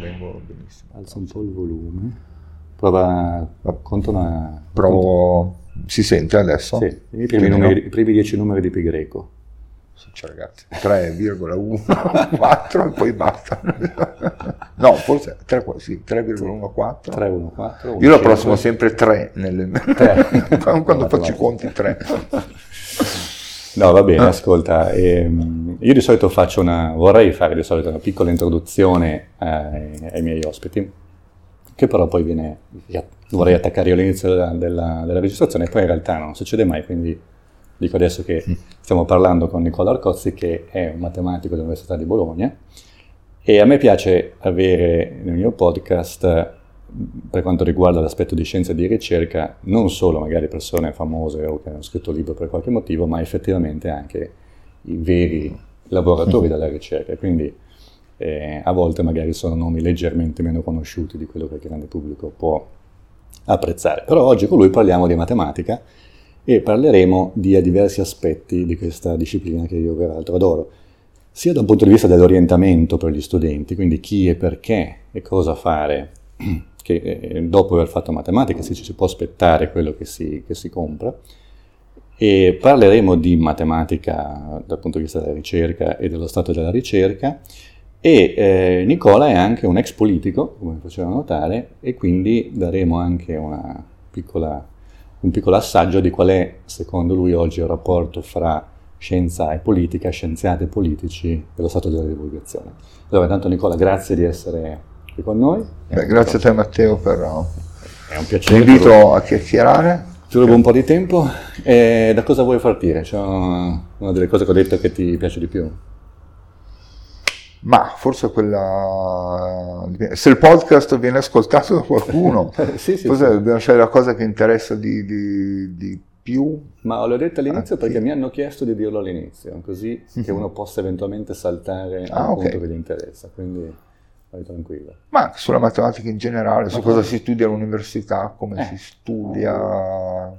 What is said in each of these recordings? vengo benissimo. Alza un po' il volume. Prova, racconta una... Provo... Si sente adesso? Sì, i primi 10 numeri di pi greco. Sì, ragazzi, 3,14 e poi basta. No, forse 3,14. Sì, 3,14. Io lo prossimo sempre 3 nelle... 3. Quando faccio i conti 3. No, va bene, ascolta, io di solito faccio vorrei fare una piccola introduzione ai miei ospiti, che però poi viene, vorrei attaccare io all'inizio della registrazione, poi in realtà non succede mai, quindi dico adesso che stiamo parlando con Nicola Arcozzi, che è un matematico dell'Università di Bologna, e a me piace avere nel mio podcast, per quanto riguarda l'aspetto di scienza e di ricerca, non solo magari persone famose o che hanno scritto libri per qualche motivo, ma effettivamente anche i veri lavoratori della ricerca, quindi a volte magari sono nomi leggermente meno conosciuti di quello che il grande pubblico può apprezzare. Però oggi con lui parliamo di matematica e parleremo di diversi aspetti di questa disciplina che io peraltro adoro, sia da un punto di vista dell'orientamento per gli studenti, quindi chi e perché e cosa fare, che dopo aver fatto matematica si può aspettare quello che si compra, e parleremo di matematica dal punto di vista della ricerca e dello stato della ricerca, e Nicola è anche un ex politico, come faceva notare, e quindi daremo anche un piccolo assaggio di qual è, secondo lui, oggi il rapporto fra scienza e politica, scienziati e politici, dello stato della divulgazione. Allora, intanto Nicola, grazie di essere qui con noi. Beh, grazie a te Matteo per l'invito a chiacchierare. Ti rubo un po' di tempo. Da cosa vuoi partire? C'è una delle cose che ho detto che ti piace di più? Ma forse quella... Se il podcast viene ascoltato da qualcuno, sì, forse dobbiamo scegliere la cosa che interessa di più. Ma l'ho detto all'inizio perché mi hanno chiesto di dirlo all'inizio, così che uno possa eventualmente saltare al punto che gli interessa. Quindi... tranquilla. Ma sulla matematica in generale, su cosa si studia all'università, come si studia,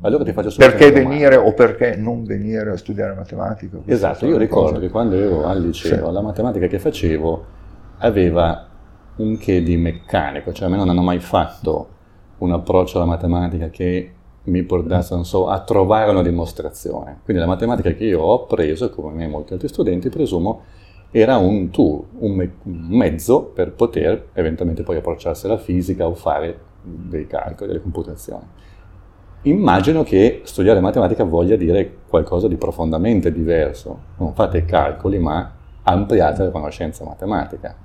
allora ti faccio perché venire o perché non venire a studiare matematica. Esatto, io ricordo che quando ero al liceo, la matematica che facevo aveva un che di meccanico, cioè a me non hanno mai fatto un approccio alla matematica che mi portasse, non so, a trovare una dimostrazione. Quindi la matematica che io ho preso, come me e molti altri studenti, presumo, era un tool, un mezzo per poter eventualmente poi approcciarsi alla fisica o fare dei calcoli, delle computazioni. Immagino che studiare matematica voglia dire qualcosa di profondamente diverso. Non fate calcoli, ma ampliate la conoscenza matematica.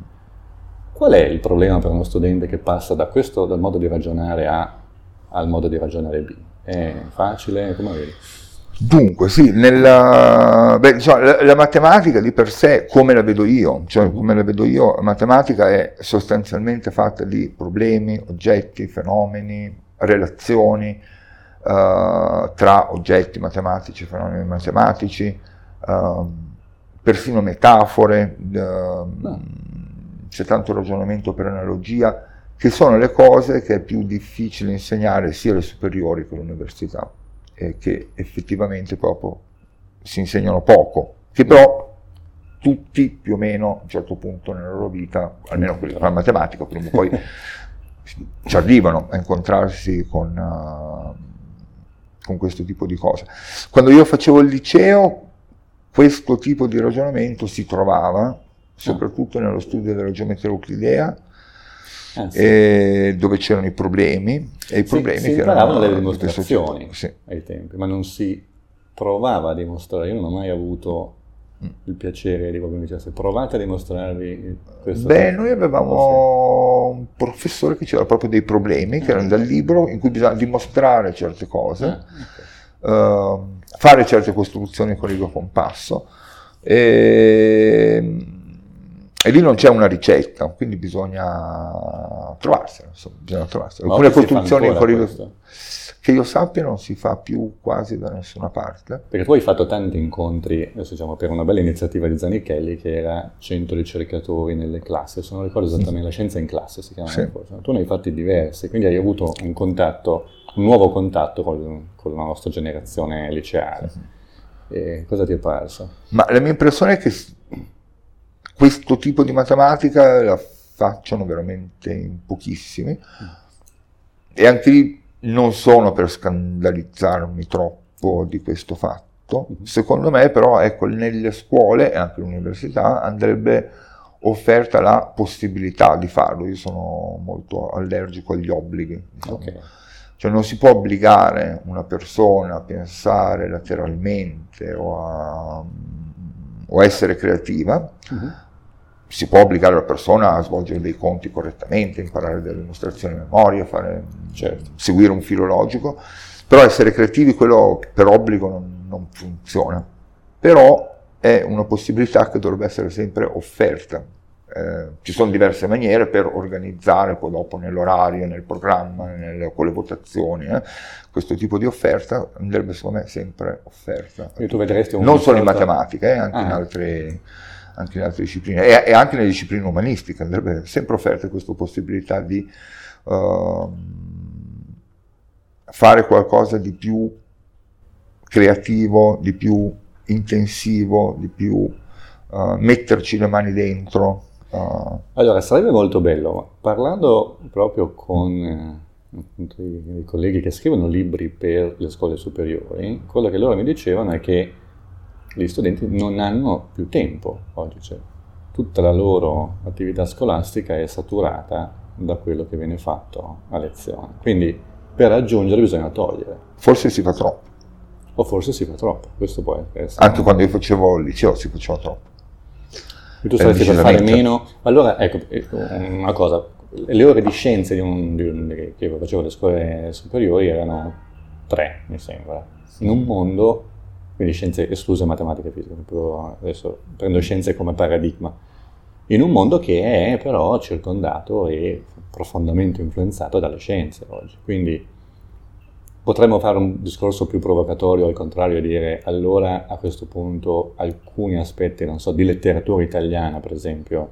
Qual è il problema per uno studente che passa da questo, dal modo di ragionare A al modo di ragionare B? È facile? Come vedi? Dunque, sì, la matematica di per sé, come la vedo io, la matematica è sostanzialmente fatta di problemi, oggetti, fenomeni, relazioni tra oggetti matematici, fenomeni matematici, persino metafore, c'è tanto ragionamento per analogia, che sono le cose che è più difficile insegnare sia alle superiori che all'università, e che effettivamente proprio si insegnano poco, che però tutti più o meno a un certo punto nella loro vita, almeno quelli che fanno matematica, prima o poi ci arrivano a incontrarsi con questo tipo di cose. Quando io facevo il liceo, questo tipo di ragionamento si trovava soprattutto nello studio della geometria euclidea, dove c'erano i problemi, e i problemi si imparavano delle dimostrazioni ai tempi, ma non si provava a dimostrare. Io non ho mai avuto il piacere di qualcuno che dicesse provate a dimostrarvi questo. Noi avevamo un professore che c'era proprio dei problemi che erano dal libro in cui bisognava dimostrare certe cose, fare certe costruzioni con rigo compasso, e lì non c'è una ricetta, quindi bisogna trovarsela, Alcune costruzioni che io sappia non si fa più quasi da nessuna parte. Perché tu hai fatto tanti incontri, adesso diciamo, per una bella iniziativa di Zanichelli che era 100 ricercatori nelle classi, se non ricordo esattamente, la scienza in classe si chiama. Tu ne hai fatti diversi, quindi hai avuto un nuovo contatto con la nostra generazione liceale. Cosa ti è parso? Ma la mia impressione è che Questo tipo di matematica la facciano veramente in pochissimi, e anche lì non sono per scandalizzarmi troppo di questo fatto. Secondo me però, ecco, nelle scuole e anche all'università andrebbe offerta la possibilità di farlo. Io sono molto allergico agli obblighi, diciamo. Okay. Cioè non si può obbligare una persona a pensare lateralmente o a essere creativa. Si può obbligare la persona a svolgere dei conti correttamente, imparare delle dimostrazioni a memoria, fare, seguire un filo logico, però essere creativi, quello per obbligo non funziona. Però è una possibilità che dovrebbe essere sempre offerta. Ci sono diverse maniere per organizzare poi dopo nell'orario, nel programma, con le votazioni, questo tipo di offerta andrebbe secondo me sempre offerta. E tu vedresti non solo in matematica, anche in altre... anche in altre discipline, e anche nelle discipline umanistiche andrebbe sempre offerta questa possibilità di fare qualcosa di più creativo, di più intensivo, di più metterci le mani dentro. Allora, sarebbe molto bello, parlando proprio con i colleghi che scrivono libri per le scuole superiori, quello che loro mi dicevano è che gli studenti non hanno più tempo oggi, cioè tutta la loro attività scolastica è saturata da quello che viene fatto a lezione, quindi per aggiungere bisogna togliere. Forse si fa troppo. O forse si fa troppo, questo può essere. Anche quando io facevo il liceo si faceva troppo. E tu saresti per fare meno? Allora, ecco, una cosa, le ore di scienze che facevo alle scuole superiori erano 3, mi sembra, in un mondo... quindi scienze escluse matematica e fisica, adesso prendo scienze come paradigma, in un mondo che è però circondato e profondamente influenzato dalle scienze oggi. Quindi potremmo fare un discorso più provocatorio, al contrario, e dire allora a questo punto alcuni aspetti, non so, di letteratura italiana per esempio,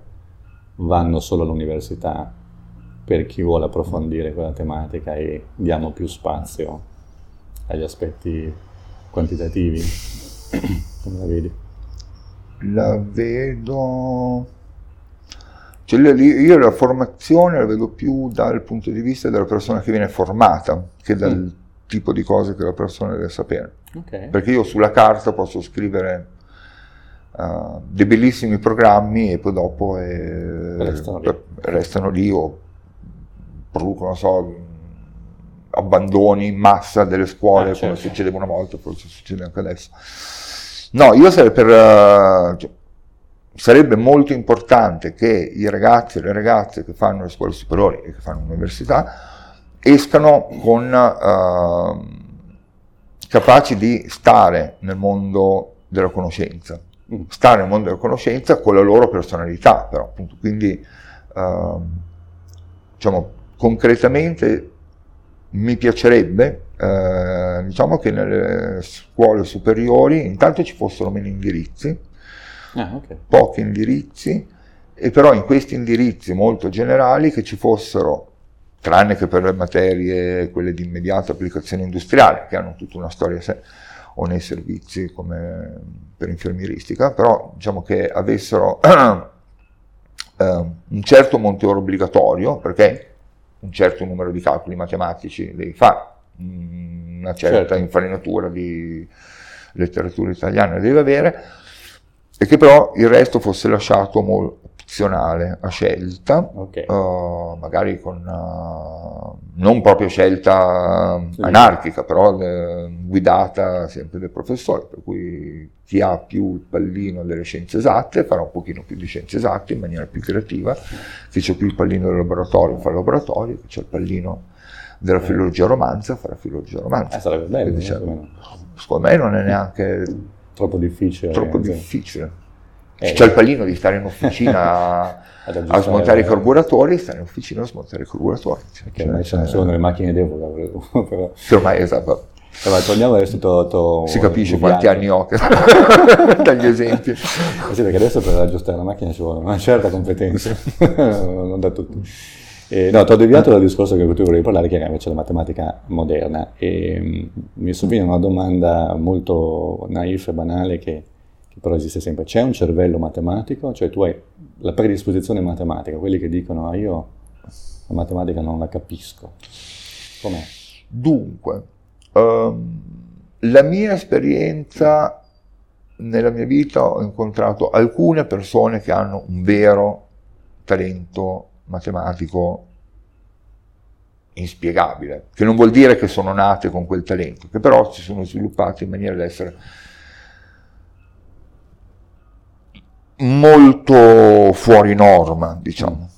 vanno solo all'università per chi vuole approfondire quella tematica, e diamo più spazio agli aspetti quantitativi. Come la vedi? La vedo... cioè io la formazione la vedo più dal punto di vista della persona che viene formata, che dal tipo di cose che la persona deve sapere. Okay. Perché io sulla carta posso scrivere dei bellissimi programmi e poi dopo restano lì o producono, non so, abbandoni in massa delle scuole, come succedeva una volta, forse succede anche adesso. No, io sarei per... sarebbe molto importante che i ragazzi e le ragazze che fanno le scuole superiori e che fanno l'università escano con capaci di stare nel mondo della conoscenza, con la loro personalità, però appunto, quindi diciamo concretamente mi piacerebbe, diciamo, che nelle scuole superiori intanto ci fossero meno indirizzi, pochi indirizzi, e però in questi indirizzi molto generali che ci fossero, tranne che per le materie, quelle di immediata applicazione industriale, che hanno tutta una storia a sé, o nei servizi come per infermieristica, però diciamo che avessero un certo monteore obbligatorio, perché un certo numero di calcoli matematici devi fare, una certa infarinatura di letteratura italiana devi avere, e che però il resto fosse lasciato opzionale, a scelta, magari con non proprio scelta anarchica, però guidata sempre dai professori, per cui chi ha più il pallino delle scienze esatte farà un pochino più di scienze esatte in maniera più creativa, chi c'è più il pallino del laboratorio fa il laboratorio, chi c'è il pallino della filologia romanza farà filologia romanza. Sarebbe bello, diciamo, secondo me non è neanche troppo difficile. C'è il pallino di stare in officina a smontare i carburatori, stare in officina a smontare i carburatori. Perché ormai ci sono le macchine d'epoca, però. Sì, ormai, esatto. Allora, torniamo adesso. Si capisce quanti anni ho dagli esempi. Sì, perché adesso per aggiustare la macchina ci vuole una certa competenza, non da tutti. No, ti ho deviato dal discorso che tu volevi parlare, che era invece la matematica moderna. E mi sovviene una domanda molto naif e banale che che però esiste sempre, c'è un cervello matematico, cioè tu hai la predisposizione matematica, quelli che dicono ah, io la matematica non la capisco. Com'è? Dunque, la mia esperienza, nella mia vita ho incontrato alcune persone che hanno un vero talento matematico inspiegabile, che non vuol dire che sono nate con quel talento, che però si sono sviluppate in maniera da essere molto fuori norma, diciamo.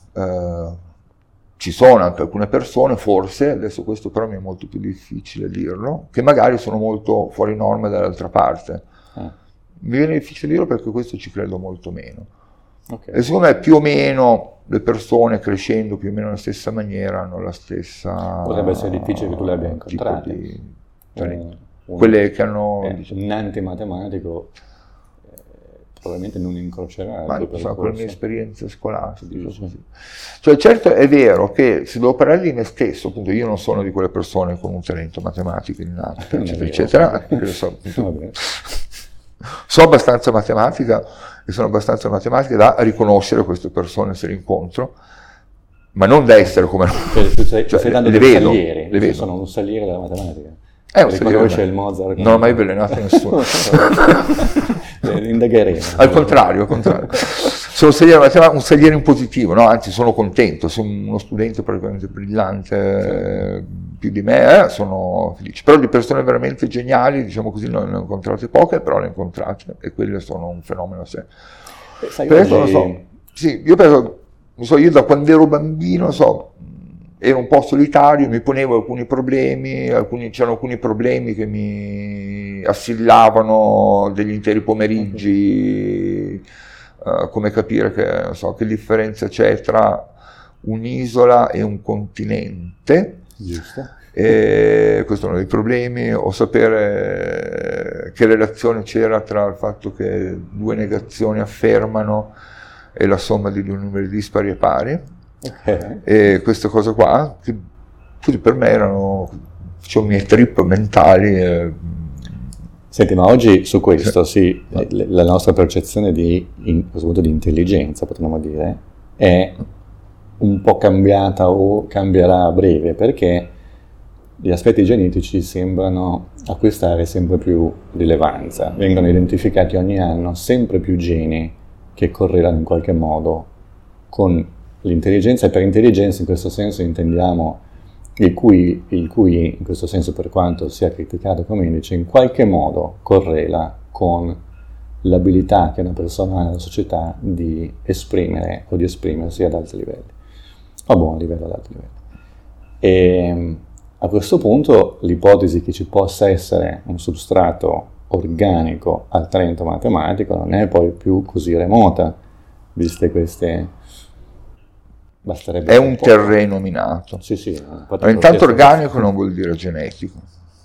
Ci sono anche alcune persone, forse, adesso questo però mi è molto più difficile dirlo, che magari sono molto fuori norma dall'altra parte. Mi viene difficile dirlo perché questo ci credo molto meno. Okay. E secondo me più o meno le persone crescendo più o meno nella stessa maniera hanno la stessa... Potrebbe essere difficile che tu le abbia incontrate. Quelle che hanno... un antimatematico probabilmente non incrocerà. Ma con la mia esperienza scolastica. Così. Cioè certo è vero che se devo parlare di me stesso, appunto io non sono di quelle persone con un talento matematico innato, eccetera, eccetera. So abbastanza matematica e sono abbastanza matematica da riconoscere queste persone se le incontro, ma non da essere come cioè, dando le vedo, salieri, le vedo. Sono un saliere della matematica. Riconosce il Mozart. Non ho mai avvelenato nessuno. Indagheremo. Al contrario. Sono un saliere in positivo, no? Anzi sono contento, sono uno studente praticamente brillante, più di me, sono felice. Però di persone veramente geniali, diciamo così, non ne ho incontrate poche, però le ho incontrate e quelle sono un fenomeno a sé. Io da quando ero bambino, ero un po' solitario, mi ponevo alcuni problemi, c'erano alcuni problemi che mi assillavano degli interi pomeriggi, come capire che differenza c'è tra un'isola e un continente. Giusto. E questo è uno dei problemi, o sapere che relazione c'era tra il fatto che due negazioni affermano e la somma di due numeri dispari è pari. Okay. E queste cose qua che per me erano mie trip mentali. Senti, ma oggi su questo la nostra percezione di intelligenza, potremmo dire, è un po' cambiata o cambierà a breve, perché gli aspetti genetici sembrano acquistare sempre più rilevanza, vengono identificati ogni anno sempre più geni che correlano in qualche modo con l'intelligenza, e per intelligenza in questo senso intendiamo... Il cui in questo senso, per quanto sia criticato come indice, in qualche modo correla con l'abilità che una persona ha nella società di esprimere o di esprimersi ad alti livelli, a buon livello, ad alti livelli. E a questo punto l'ipotesi che ci possa essere un substrato organico al talento matematico non è poi più così remota, viste queste... È un terreno minato. Ma intanto organico non vuol dire genetico.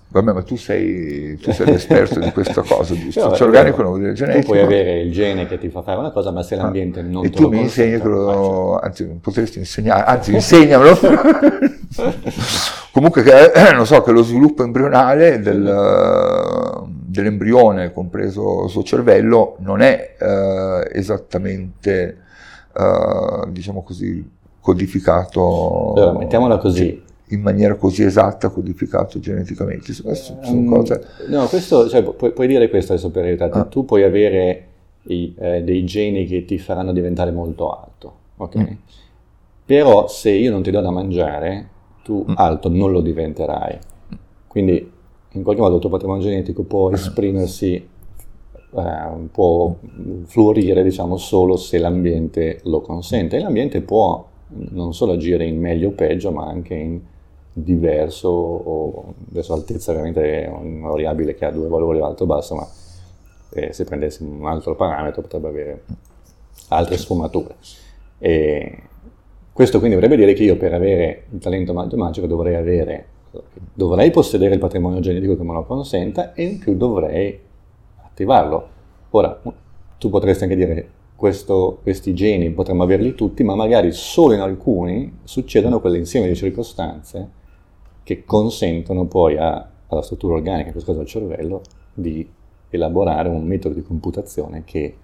Vabbè, ma tu sei l'esperto di questa cosa, giusto? Cioè, organico non vuol dire genetico. Tu puoi avere il gene che ti fa fare una cosa, ma se l'ambiente non te lo consente... E tu mi insegni, anzi potresti insegnare, insegnamelo. Comunque che lo sviluppo embrionale dell'embrione, compreso il suo cervello, non è esattamente, diciamo così, codificato, mettiamola così, in maniera così esatta, codificato geneticamente. Sono cose... No, questo, cioè, puoi dire questo adesso per aiutarti. Tu puoi avere dei geni che ti faranno diventare molto alto, ok? Però se io non ti do da mangiare, tu alto non lo diventerai. Quindi in qualche modo il tuo patrimonio genetico può esprimersi, può fluorire, diciamo, solo se l'ambiente lo consente, e l'ambiente può non solo agire in meglio o peggio, ma anche in diverso, o adesso altezza veramente è una variabile che ha due valori, alto o basso, ma se prendessimo un altro parametro potrebbe avere altre sfumature. E questo quindi vorrebbe dire che io, per avere il talento matematico, dovrei possedere il patrimonio genetico che me lo consenta, e in più dovrei attivarlo. Ora, tu potresti anche dire, questi geni potremmo averli tutti, ma magari solo in alcuni succedono quell'insieme di circostanze che consentono poi alla struttura organica, in questo caso al cervello, di elaborare un metodo di computazione che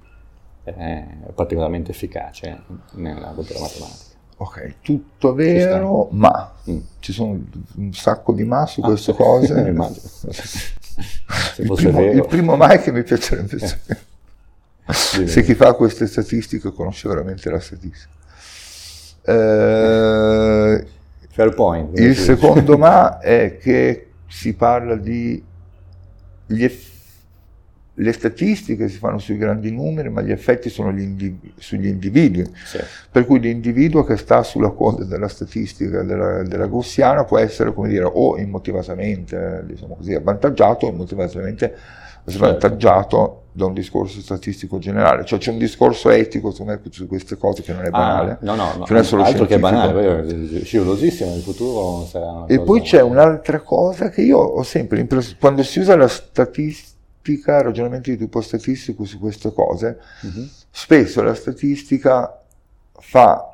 è particolarmente efficace nell'ambito della matematica. Ok, tutto vero, ma ci sono un sacco di ma su queste cose. Immagino. Il primo ma è che mi piacerebbe se chi fa queste statistiche conosce veramente la statistica. Fair point. Il secondo ma è che si parla di le statistiche si fanno sui grandi numeri, ma gli effetti sono sugli individui. Sì. Per cui l'individuo che sta sulla coda della statistica della gaussiana può essere, come dire, o immotivatamente, diciamo così, avvantaggiato o immotivatamente svantaggiato da un discorso statistico generale. Cioè c'è un discorso etico su queste cose che non è banale. No, non è solo altro che banale, è scivolosissimo, nel futuro sarà una cosa. E poi c'è un'altra cosa che io ho sempre l'impressione, quando si usa la statistica, ragionamenti di tipo statistico su queste cose, spesso la statistica fa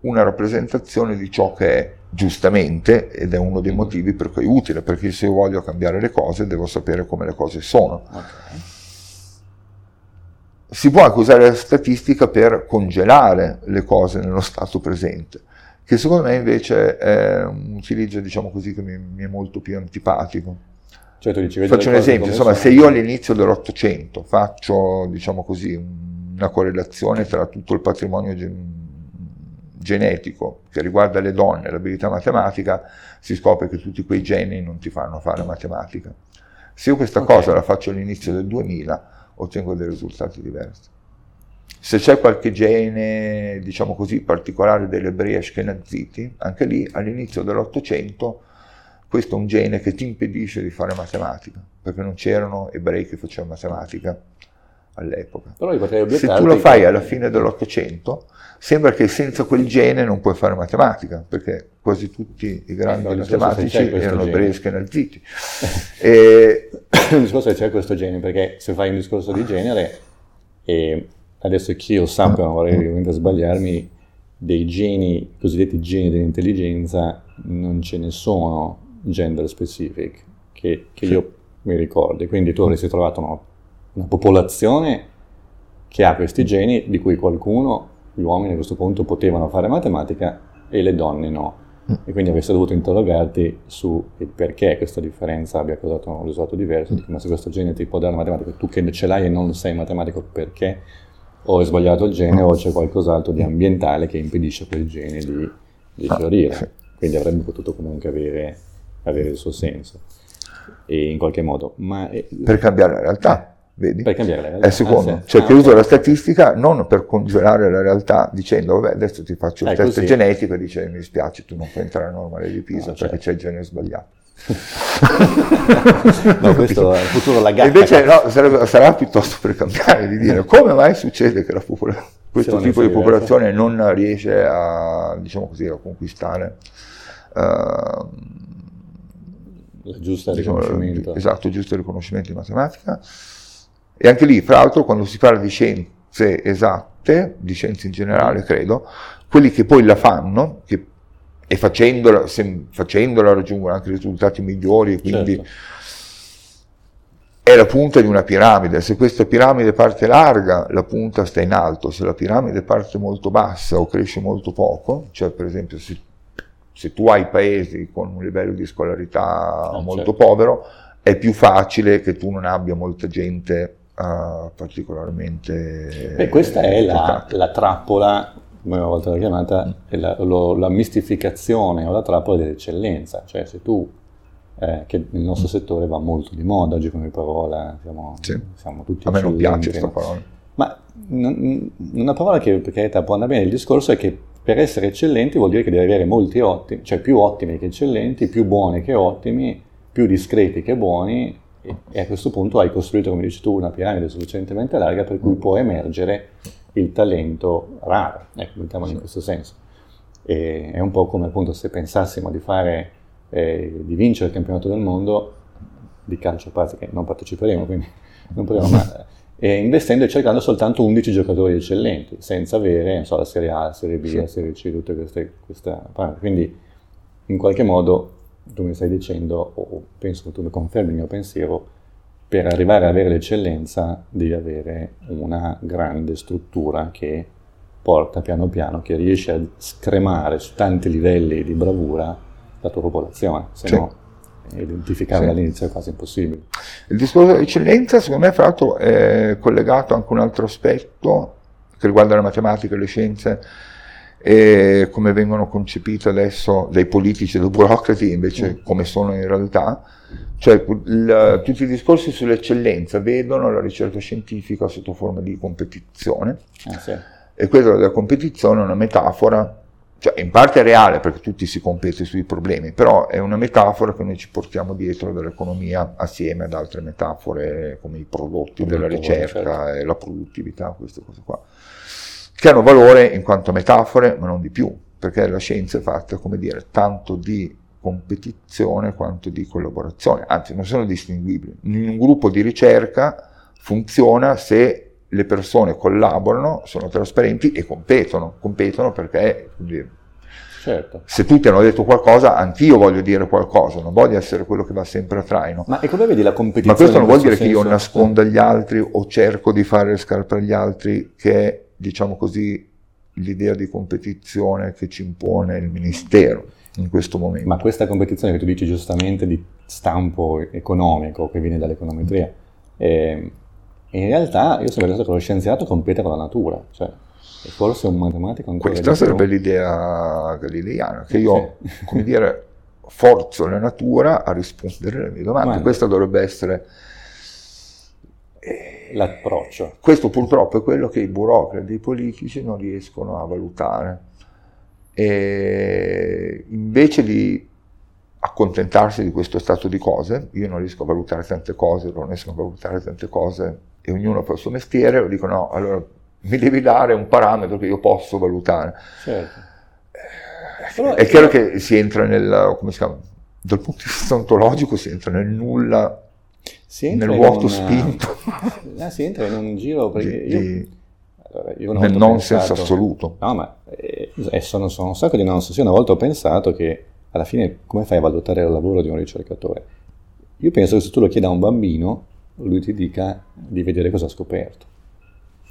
una rappresentazione di ciò che è, giustamente, ed è uno dei motivi per cui è utile, perché se io voglio cambiare le cose devo sapere come le cose sono. Okay. Si può anche usare la statistica per congelare le cose nello stato presente, che secondo me invece è un utilizzo, diciamo così, che mi è molto più antipatico. Cioè, tu dici, faccio un esempio, insomma, se io all'inizio dell'Ottocento faccio, diciamo così, una correlazione tra tutto il patrimonio genetico che riguarda le donne e l'abilità matematica, si scopre che tutti quei geni non ti fanno fare matematica. Se io questa cosa la faccio all'inizio del 2000, ottengo dei risultati diversi. Se c'è qualche gene, diciamo così, particolare delle ebrei ashkenaziti, anche lì all'inizio dell'Ottocento, questo è un gene che ti impedisce di fare matematica, perché non c'erano ebrei che facevano matematica all'epoca. Però se tu lo fai alla fine dell'Ottocento, sembra che senza quel gene non puoi fare matematica, perché quasi tutti i grandi matematici erano ebrei ashkenaziti. Il discorso è che c'è questo gene, perché se fai un discorso di genere, adesso io sappia, non vorrei sbagliarmi, dei geni, cosiddetti geni dell'intelligenza, non ce ne sono gender specific che io mi ricordi, quindi tu avresti trovato una popolazione che ha questi geni di cui qualcuno, gli uomini a questo punto potevano fare matematica e le donne no, e quindi avresti dovuto interrogarti su perché questa differenza abbia causato un risultato diverso, ma se questo gene ti può dare la matematica, tu che ce l'hai e non sei matematico, perché o è sbagliato il gene o c'è qualcos'altro di ambientale che impedisce a quel gene di fiorire. Quindi avrebbe potuto comunque avere il suo senso, e in qualche modo. Ma per cambiare la realtà, vedi? Per cambiare la realtà. È secondo. Uso la statistica non per congelare la realtà dicendo, vabbè, adesso ti faccio il test genetico e dice, mi dispiace, tu non puoi entrare a Normale di Pisa perché c'è il gene sbagliato. No, questo è il futuro la gatta. Invece no, sarà piuttosto per cambiare, di dire come mai succede che questo tipo di popolazione non riesce a, diciamo così, a conquistare il giusto riconoscimento. Esatto, il giusto riconoscimento in matematica. E anche lì, fra l'altro, quando si parla di scienze esatte, di scienze in generale, credo, quelli che poi la fanno, che e facendola raggiungono anche risultati migliori, quindi è la punta di una piramide. Se questa piramide parte larga, la punta sta in alto; se la piramide parte molto bassa o cresce molto poco, cioè per esempio se tu hai paesi con un livello di scolarità molto povero, è più facile che tu non abbia molta gente particolarmente... Beh, questa è la trappola, come una volta l'ho chiamata, è la mistificazione o la trappola dell'eccellenza. Cioè se tu, che nel nostro settore va molto di moda oggi come parola, siamo tutti a me non piace questa parola. Ma una parola che per carità può andare bene, il discorso è che per essere eccellenti vuol dire che devi avere molti ottimi, cioè più ottimi che eccellenti, più buoni che ottimi, più discreti che buoni, e a questo punto hai costruito, come dici tu, una piramide sufficientemente larga per cui può emergere il talento raro, ecco, mettiamolo in questo senso. E è un po' come appunto se pensassimo di fare, di vincere il campionato del mondo di calcio, a parte che non parteciperemo, quindi non potremo, ma investendo e cercando soltanto 11 giocatori eccellenti, senza avere, non so, la Serie A, la Serie B, la Serie C, tutte questa parte. Quindi in qualche modo tu mi stai dicendo, o penso che tu mi confermi il mio pensiero, per arrivare ad avere l'eccellenza devi avere una grande struttura che porta piano piano, che riesce a scremare su tanti livelli di bravura la tua popolazione, se no identificarla all'inizio è quasi impossibile. Il discorso di eccellenza, secondo me, fra l'altro, è collegato anche a un altro aspetto che riguarda la matematica e le scienze, e come vengono concepite adesso dai politici e dai burocrati, invece come sono in realtà. Cioè, tutti i discorsi sull'eccellenza vedono la ricerca scientifica sotto forma di competizione, e quella della competizione è una metafora, cioè in parte è reale perché tutti si compete sui problemi, però è una metafora che noi ci portiamo dietro dall'economia assieme ad altre metafore come i prodotti della ricerca, e la produttività, queste cose qua, che hanno valore in quanto metafore, ma non di più, perché la scienza è fatta, come dire, tanto di competizione quanto di collaborazione, anzi non sono distinguibili. Un gruppo di ricerca funziona se le persone collaborano, sono trasparenti e competono perché, se tutti hanno detto qualcosa, anch'io voglio dire qualcosa, non voglio essere quello che va sempre a traino. Ma e come vedi la competizione? Ma questo non vuol dire che io nasconda gli altri o cerco di fare le scarpe agli altri, che è, diciamo così, l'idea di competizione che ci impone il Ministero in questo momento. Ma questa competizione che tu dici giustamente di stampo economico, che viene dall'econometria, in realtà io sono pensato che lo scienziato compete con la natura, cioè forse un matematico ancora. Questa sarebbe l'idea galileiana, che io, come dire, forzo la natura a rispondere alle mie domande. Questa dovrebbe essere l'approccio. Questo purtroppo è quello che i burocrati e i politici non riescono a valutare. E invece di accontentarsi di questo stato di cose, io non riesco a valutare tante cose, e ognuno fa il suo mestiere, io dico no, allora mi devi dare un parametro che io posso valutare. Però è chiaro che si entra nel, come si chiama, dal punto di vista ontologico si entra nel nulla, nel vuoto spinto. Si entra in un giro perché io nel nonsense assoluto. No, ma sono un sacco di nonsense. Io una volta ho pensato che alla fine come fai a valutare il lavoro di un ricercatore? Io penso che se tu lo chiedi a un bambino, lui ti dica di vedere cosa ha scoperto.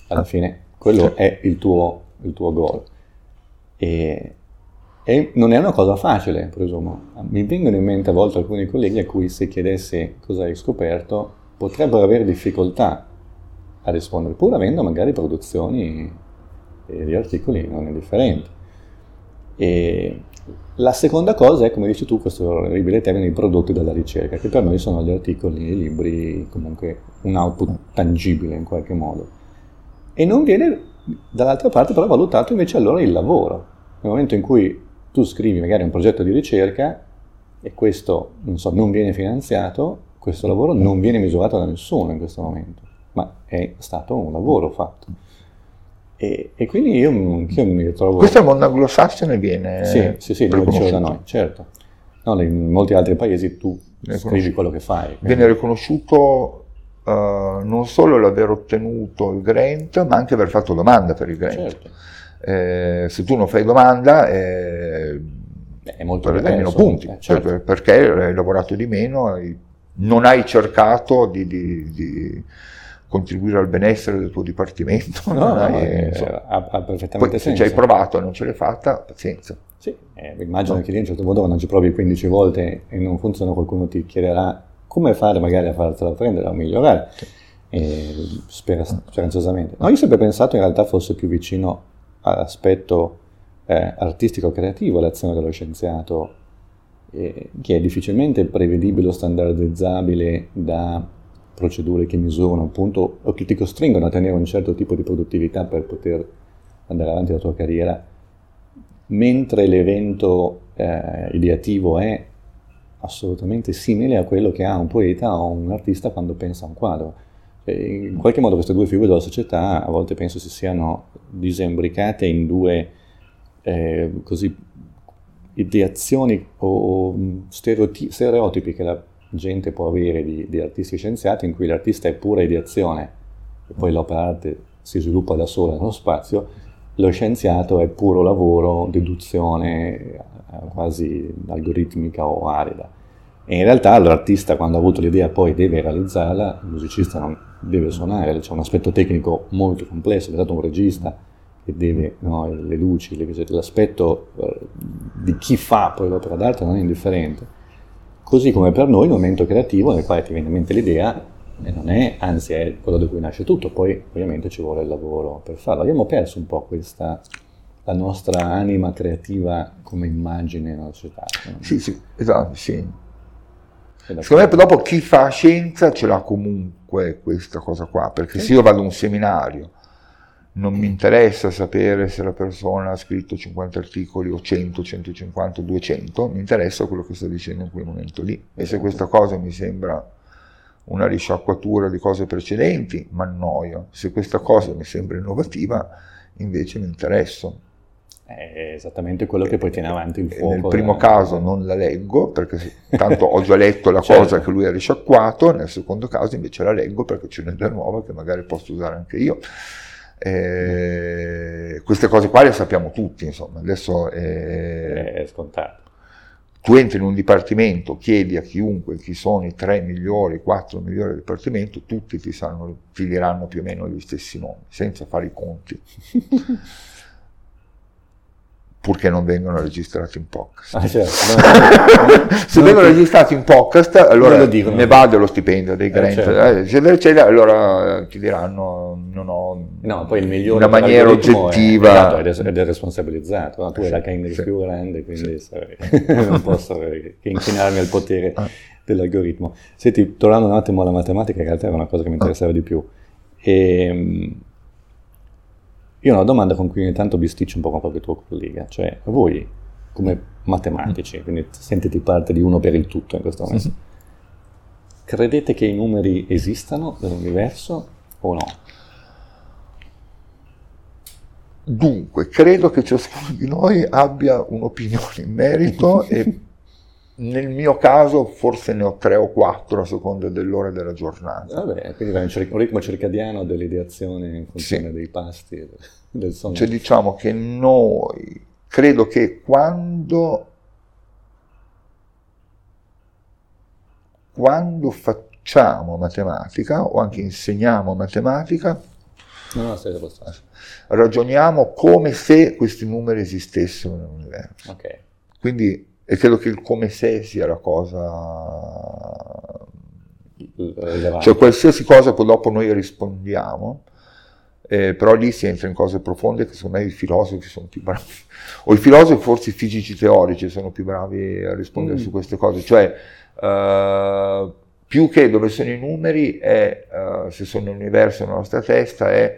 Alla fine quello è il tuo goal. E non è una cosa facile, presumo. Mi vengono in mente a volte alcuni colleghi a cui se chiedessi cosa hai scoperto potrebbero avere difficoltà a rispondere, pur avendo magari produzioni di articoli non indifferenti. E la seconda cosa è, come dici tu, questo orribile termine, i prodotti della ricerca, che per noi sono gli articoli, i libri, comunque un output tangibile in qualche modo. E non viene dall'altra parte però valutato invece allora il lavoro. Nel momento in cui tu scrivi magari un progetto di ricerca e questo non viene finanziato, questo lavoro non viene misurato da nessuno in questo momento, ma è stato un lavoro fatto. E quindi io mi ritrovo. Questo è il mondo anglosassone, viene. Sì, lo dicevo da noi, certo. No, in molti altri paesi tu scrivi quello che fai. Quindi. Viene riconosciuto non solo l'aver ottenuto il grant, ma anche aver fatto domanda per il grant. Certo. Se tu non fai domanda, è molto meno punti. Certo. Perché hai lavorato di meno, non hai cercato di contribuire al benessere del tuo dipartimento. Ha perfettamente senso. Se ci hai provato e non ce l'hai fatta, pazienza. Immagino che lì a un certo modo, quando ci provi 15 volte e non funziona, qualcuno ti chiederà come fare magari a fartela prendere, a migliorare, speranzosamente. No, io ho sempre pensato in realtà fosse più vicino all'aspetto artistico-creativo l'azione dello scienziato, che è difficilmente prevedibile o standardizzabile da procedure che misurano appunto o che ti costringono a tenere un certo tipo di produttività per poter andare avanti la tua carriera, mentre l'evento ideativo è assolutamente simile a quello che ha un poeta o un artista quando pensa a un quadro. In qualche modo queste due figure della società a volte penso si siano disembricate in due ideazioni o stereotipi che la gente può avere di artisti scienziati, in cui l'artista è pura ideazione e poi l'opera d'arte si sviluppa da sola nello spazio, lo scienziato è puro lavoro, deduzione quasi algoritmica o arida. E in realtà l'artista, quando ha avuto l'idea, poi deve realizzarla, il musicista non deve suonare, c'è un aspetto tecnico molto complesso, è stato un regista che deve, no, le luci, l'aspetto di chi fa poi l'opera d'arte non è indifferente. Così come per noi il momento creativo nel quale ti viene in mente l'idea, e non è, anzi è quello da cui nasce tutto, poi ovviamente ci vuole il lavoro per farlo. Abbiamo perso un po' questa, la nostra anima creativa come immagine nella società. Sì, sì, esatto, sì. Secondo me dopo chi fa scienza ce l'ha comunque questa cosa qua, perché se io vado a un seminario non mi interessa sapere se la persona ha scritto 50 articoli o 100, 150, 200, mi interessa quello che sta dicendo in quel momento lì. E se questa cosa mi sembra una risciacquatura di cose precedenti, mi annoio. Se questa cosa mi sembra innovativa, invece mi interesso. È esattamente quello che poi tiene avanti il fuoco. Nel primo caso non la leggo, perché tanto ho già letto la certo. cosa che lui ha risciacquato, nel secondo caso invece la leggo perché ce n'è da nuova che magari posso usare anche io. Queste cose qua le sappiamo tutti, insomma, adesso è scontato. Tu entri in un dipartimento, chiedi a chiunque chi sono i 3 migliori, 4 migliori del dipartimento, tutti ti diranno più o meno gli stessi nomi, senza fare i conti. Purché non vengono registrati in podcast. Ah, certo. Se vengono registrati in podcast, allora ne va dello stipendio, dei grant, certo. eccetera, eccetera, allora ti diranno non ho no, poi il migliore una maniera oggettiva. Ed è responsabilizzato, no? Tu hai la Cambridge più grande, quindi non posso che inchinarmi al potere dell'algoritmo. Senti, tornando un attimo alla matematica, che in realtà era una cosa che mi interessava di più. Io ho una domanda con cui ogni tanto bisticcio un po' con qualche tuo collega, cioè voi come matematici, quindi sentiti parte di uno per il tutto in questo momento, credete che i numeri esistano nell'universo o no? Dunque, credo che ciascuno di noi abbia un'opinione in merito e nel mio caso forse ne ho 3 o 4 a seconda dell'ora della giornata. Vabbè, quindi va un ritmo circadiano dell'ideazione in funzione dei pasti, del sonno. Cioè diciamo che noi, credo che quando facciamo matematica o anche insegniamo matematica, ragioniamo come se questi numeri esistessero nell'universo. Okay. Quindi e credo che il come se sia la cosa rilevante. Cioè qualsiasi cosa poi dopo noi rispondiamo, però lì si entra in cose profonde che secondo me i filosofi sono più bravi, o i filosofi forse i fisici teorici sono più bravi a rispondere su queste cose, cioè più che dove sono i numeri è se sono nell'universo nella nostra testa è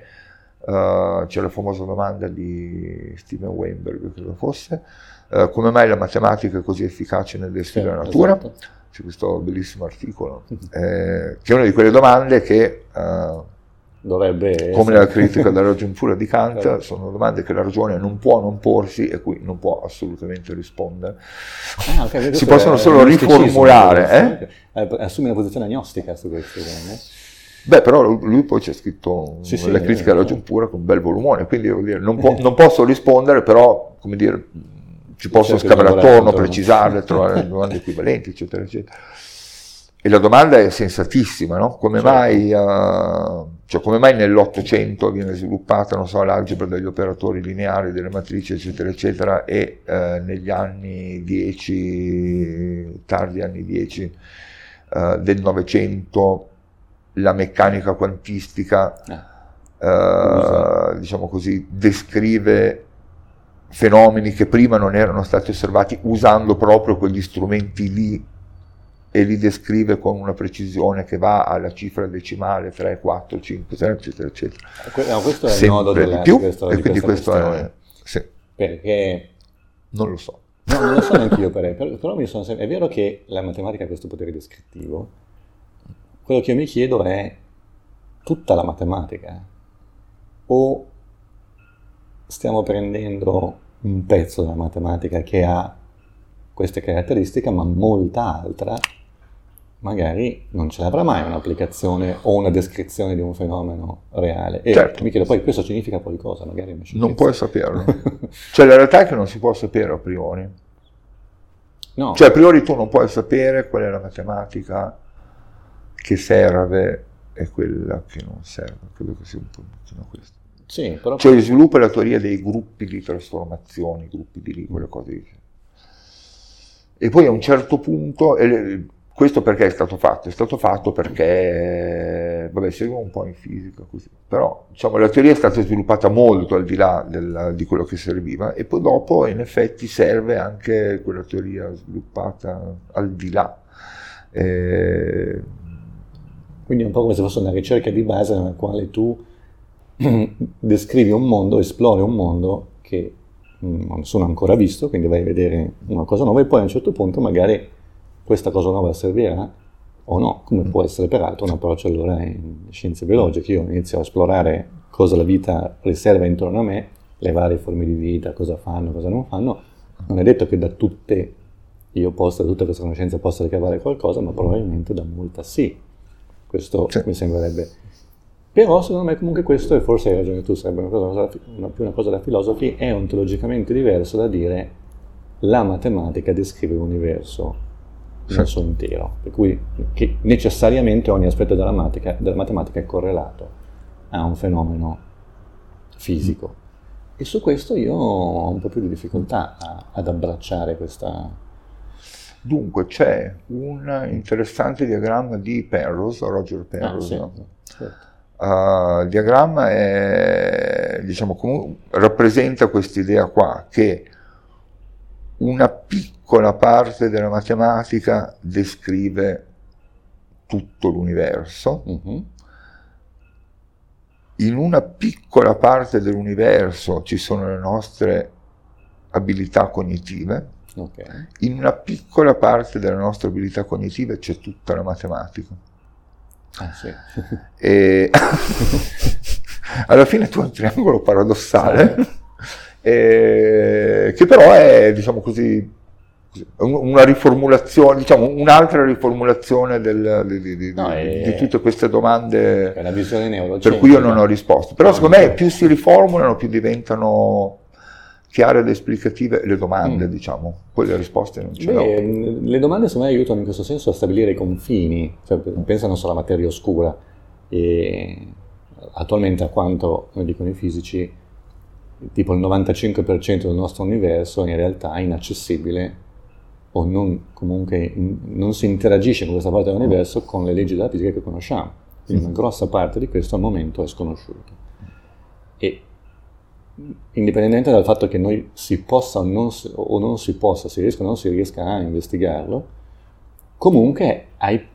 c'è la famosa domanda di Steven Weinberg, credo fosse, come mai la matematica è così efficace nel descrivere la natura? Esatto. C'è questo bellissimo articolo, che è una di quelle domande che, dovrebbe essere, come la critica della ragion pura di Kant, sono domande che la ragione non può non porsi e cui non può assolutamente rispondere. Ah, okay, si possono solo riformulare. Assumi una posizione agnostica su questo, beh, però lui poi c'è scritto la critica della ragion pura con un bel volumone, quindi devo dire, non posso rispondere, però, come dire, ci posso scavare attorno, precisarle, trovare domande equivalenti, eccetera, eccetera. E la domanda è sensatissima, no? Come mai, come mai nell'800 viene sviluppata, non so, l'algebra degli operatori lineari, delle matrici, eccetera, eccetera, e negli anni 10, tardi anni 10 del 900 la meccanica quantistica, diciamo così, descrive fenomeni che prima non erano stati osservati usando proprio quegli strumenti lì e li descrive con una precisione che va alla cifra decimale 3, 4, 5, 6, eccetera, eccetera. No, questo è sempre il nodo della, di più, e quindi questo è... Sì. Perché... Non lo so. No, non lo so neanche io, però mi sono sempre... È vero che la matematica ha questo potere descrittivo, quello che io mi chiedo è tutta la matematica o... stiamo prendendo un pezzo della matematica che ha queste caratteristiche, ma molta altra magari non ce l'avrà mai un'applicazione o una descrizione di un fenomeno reale. E certo. Mi chiedo poi, questo significa qualcosa? Magari non puoi saperlo. Cioè la realtà è che non si può sapere a priori. No. Cioè, a priori tu non puoi sapere qual è la matematica che serve e quella che non serve. Credo che sia un po' questo. Sì, però... Cioè, il sviluppo è la teoria dei gruppi di trasformazioni, gruppi di quelle cose lì. E poi a un certo punto, questo perché è stato fatto? È stato fatto perché, vabbè, seguiamo un po' in fisica così, però diciamo la teoria è stata sviluppata molto al di là di quello che serviva, e poi dopo in effetti serve anche quella teoria sviluppata al di là. Quindi è un po' come se fosse una ricerca di base nella quale tu descrivi un mondo, esplori un mondo che non sono ancora visto, quindi vai a vedere una cosa nuova e poi a un certo punto magari questa cosa nuova servirà o no, come può essere peraltro un approccio allora in scienze biologiche. Io inizio a esplorare cosa la vita riserva intorno a me, le varie forme di vita, cosa fanno, cosa non fanno. Non è detto che da tutte io possa, da tutta questa conoscenza possa ricavare qualcosa, ma probabilmente da molta sì. Questo sì, mi sembrerebbe. Però secondo me comunque questo, e forse hai ragione tu, sarebbe una cosa, più una cosa da filosofi, è ontologicamente diverso da dire la matematica descrive l'universo nel suo intero, per cui che necessariamente ogni aspetto della matematica è correlato a un fenomeno fisico, e su questo io ho un po' più di difficoltà ad abbracciare questa. Dunque c'è un interessante diagramma di Penrose, Roger Penrose, diagramma è, diciamo, rappresenta quest'idea qua che una piccola parte della matematica descrive tutto l'universo, in una piccola parte dell'universo ci sono le nostre abilità cognitive, in una piccola parte delle nostre abilità cognitive c'è tutta la matematica. E alla fine tu hai un triangolo paradossale, che però è, diciamo così, una riformulazione, diciamo un'altra riformulazione di tutte queste domande, è una visione neurologica, per cui io non ho risposto. Però secondo me più si riformulano, più diventano chiare ed esplicative le domande, diciamo. Poi le risposte non ce l'ho. Le domande secondo me aiutano in questo senso a stabilire i confini, cioè, pensa non so alla materia oscura, e attualmente a quanto dicono i fisici, tipo il 95% del nostro universo in realtà è inaccessibile o non, comunque non si interagisce con questa parte dell'universo con le leggi della fisica che conosciamo, quindi una grossa parte di questo al momento è sconosciuta, e indipendentemente dal fatto che noi si possa o non si possa, si riesca o non si riesca a investigarlo, comunque hai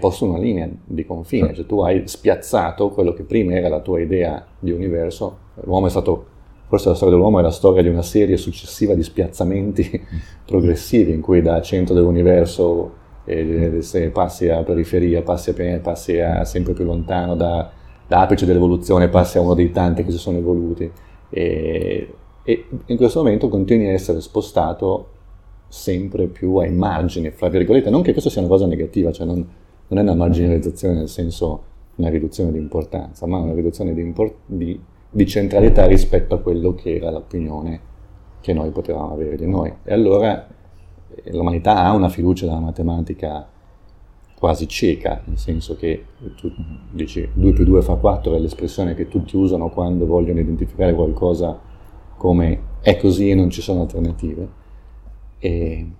posto una linea di confine, cioè tu hai spiazzato quello che prima era la tua idea di universo. L'uomo è stato, forse la storia dell'uomo è la storia di una serie successiva di spiazzamenti progressivi, in cui da centro dell'universo se passi a periferia, passi a pianeta, passi a sempre più lontano, da apice dell'evoluzione passi a uno dei tanti che si sono evoluti, e in questo momento continui a essere spostato sempre più ai margini, fra virgolette, non che questo sia una cosa negativa, cioè non è una marginalizzazione nel senso una riduzione di importanza, ma una riduzione di centralità rispetto a quello che era l'opinione che noi potevamo avere di noi. E allora l'umanità ha una fiducia nella matematica quasi cieca, nel senso che tu dici 2 più 2 fa 4 è l'espressione che tutti usano quando vogliono identificare qualcosa come è così e non ci sono alternative. E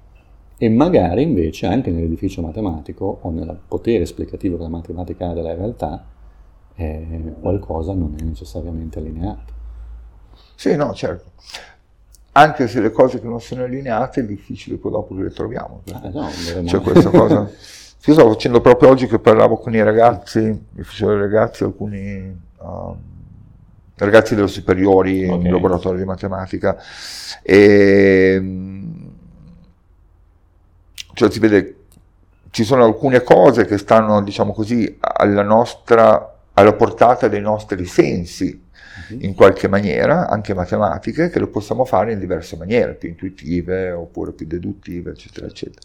magari invece anche nell'edificio matematico o nel potere esplicativo che la matematica ha della realtà, qualcosa non è necessariamente allineato. Sì, no, certo. Anche se le cose che non sono allineate è difficile poi dopo che le troviamo. Cioè questa cosa... Io stavo facendo proprio oggi, che parlavo con i ragazzi, mi facevano alcuni ragazzi delle superiori, in laboratorio di matematica, e cioè si vede, ci sono alcune cose che stanno, diciamo così, alla portata dei nostri sensi, in qualche maniera, anche matematiche, che lo possiamo fare in diverse maniere, più intuitive oppure più deduttive, eccetera, eccetera.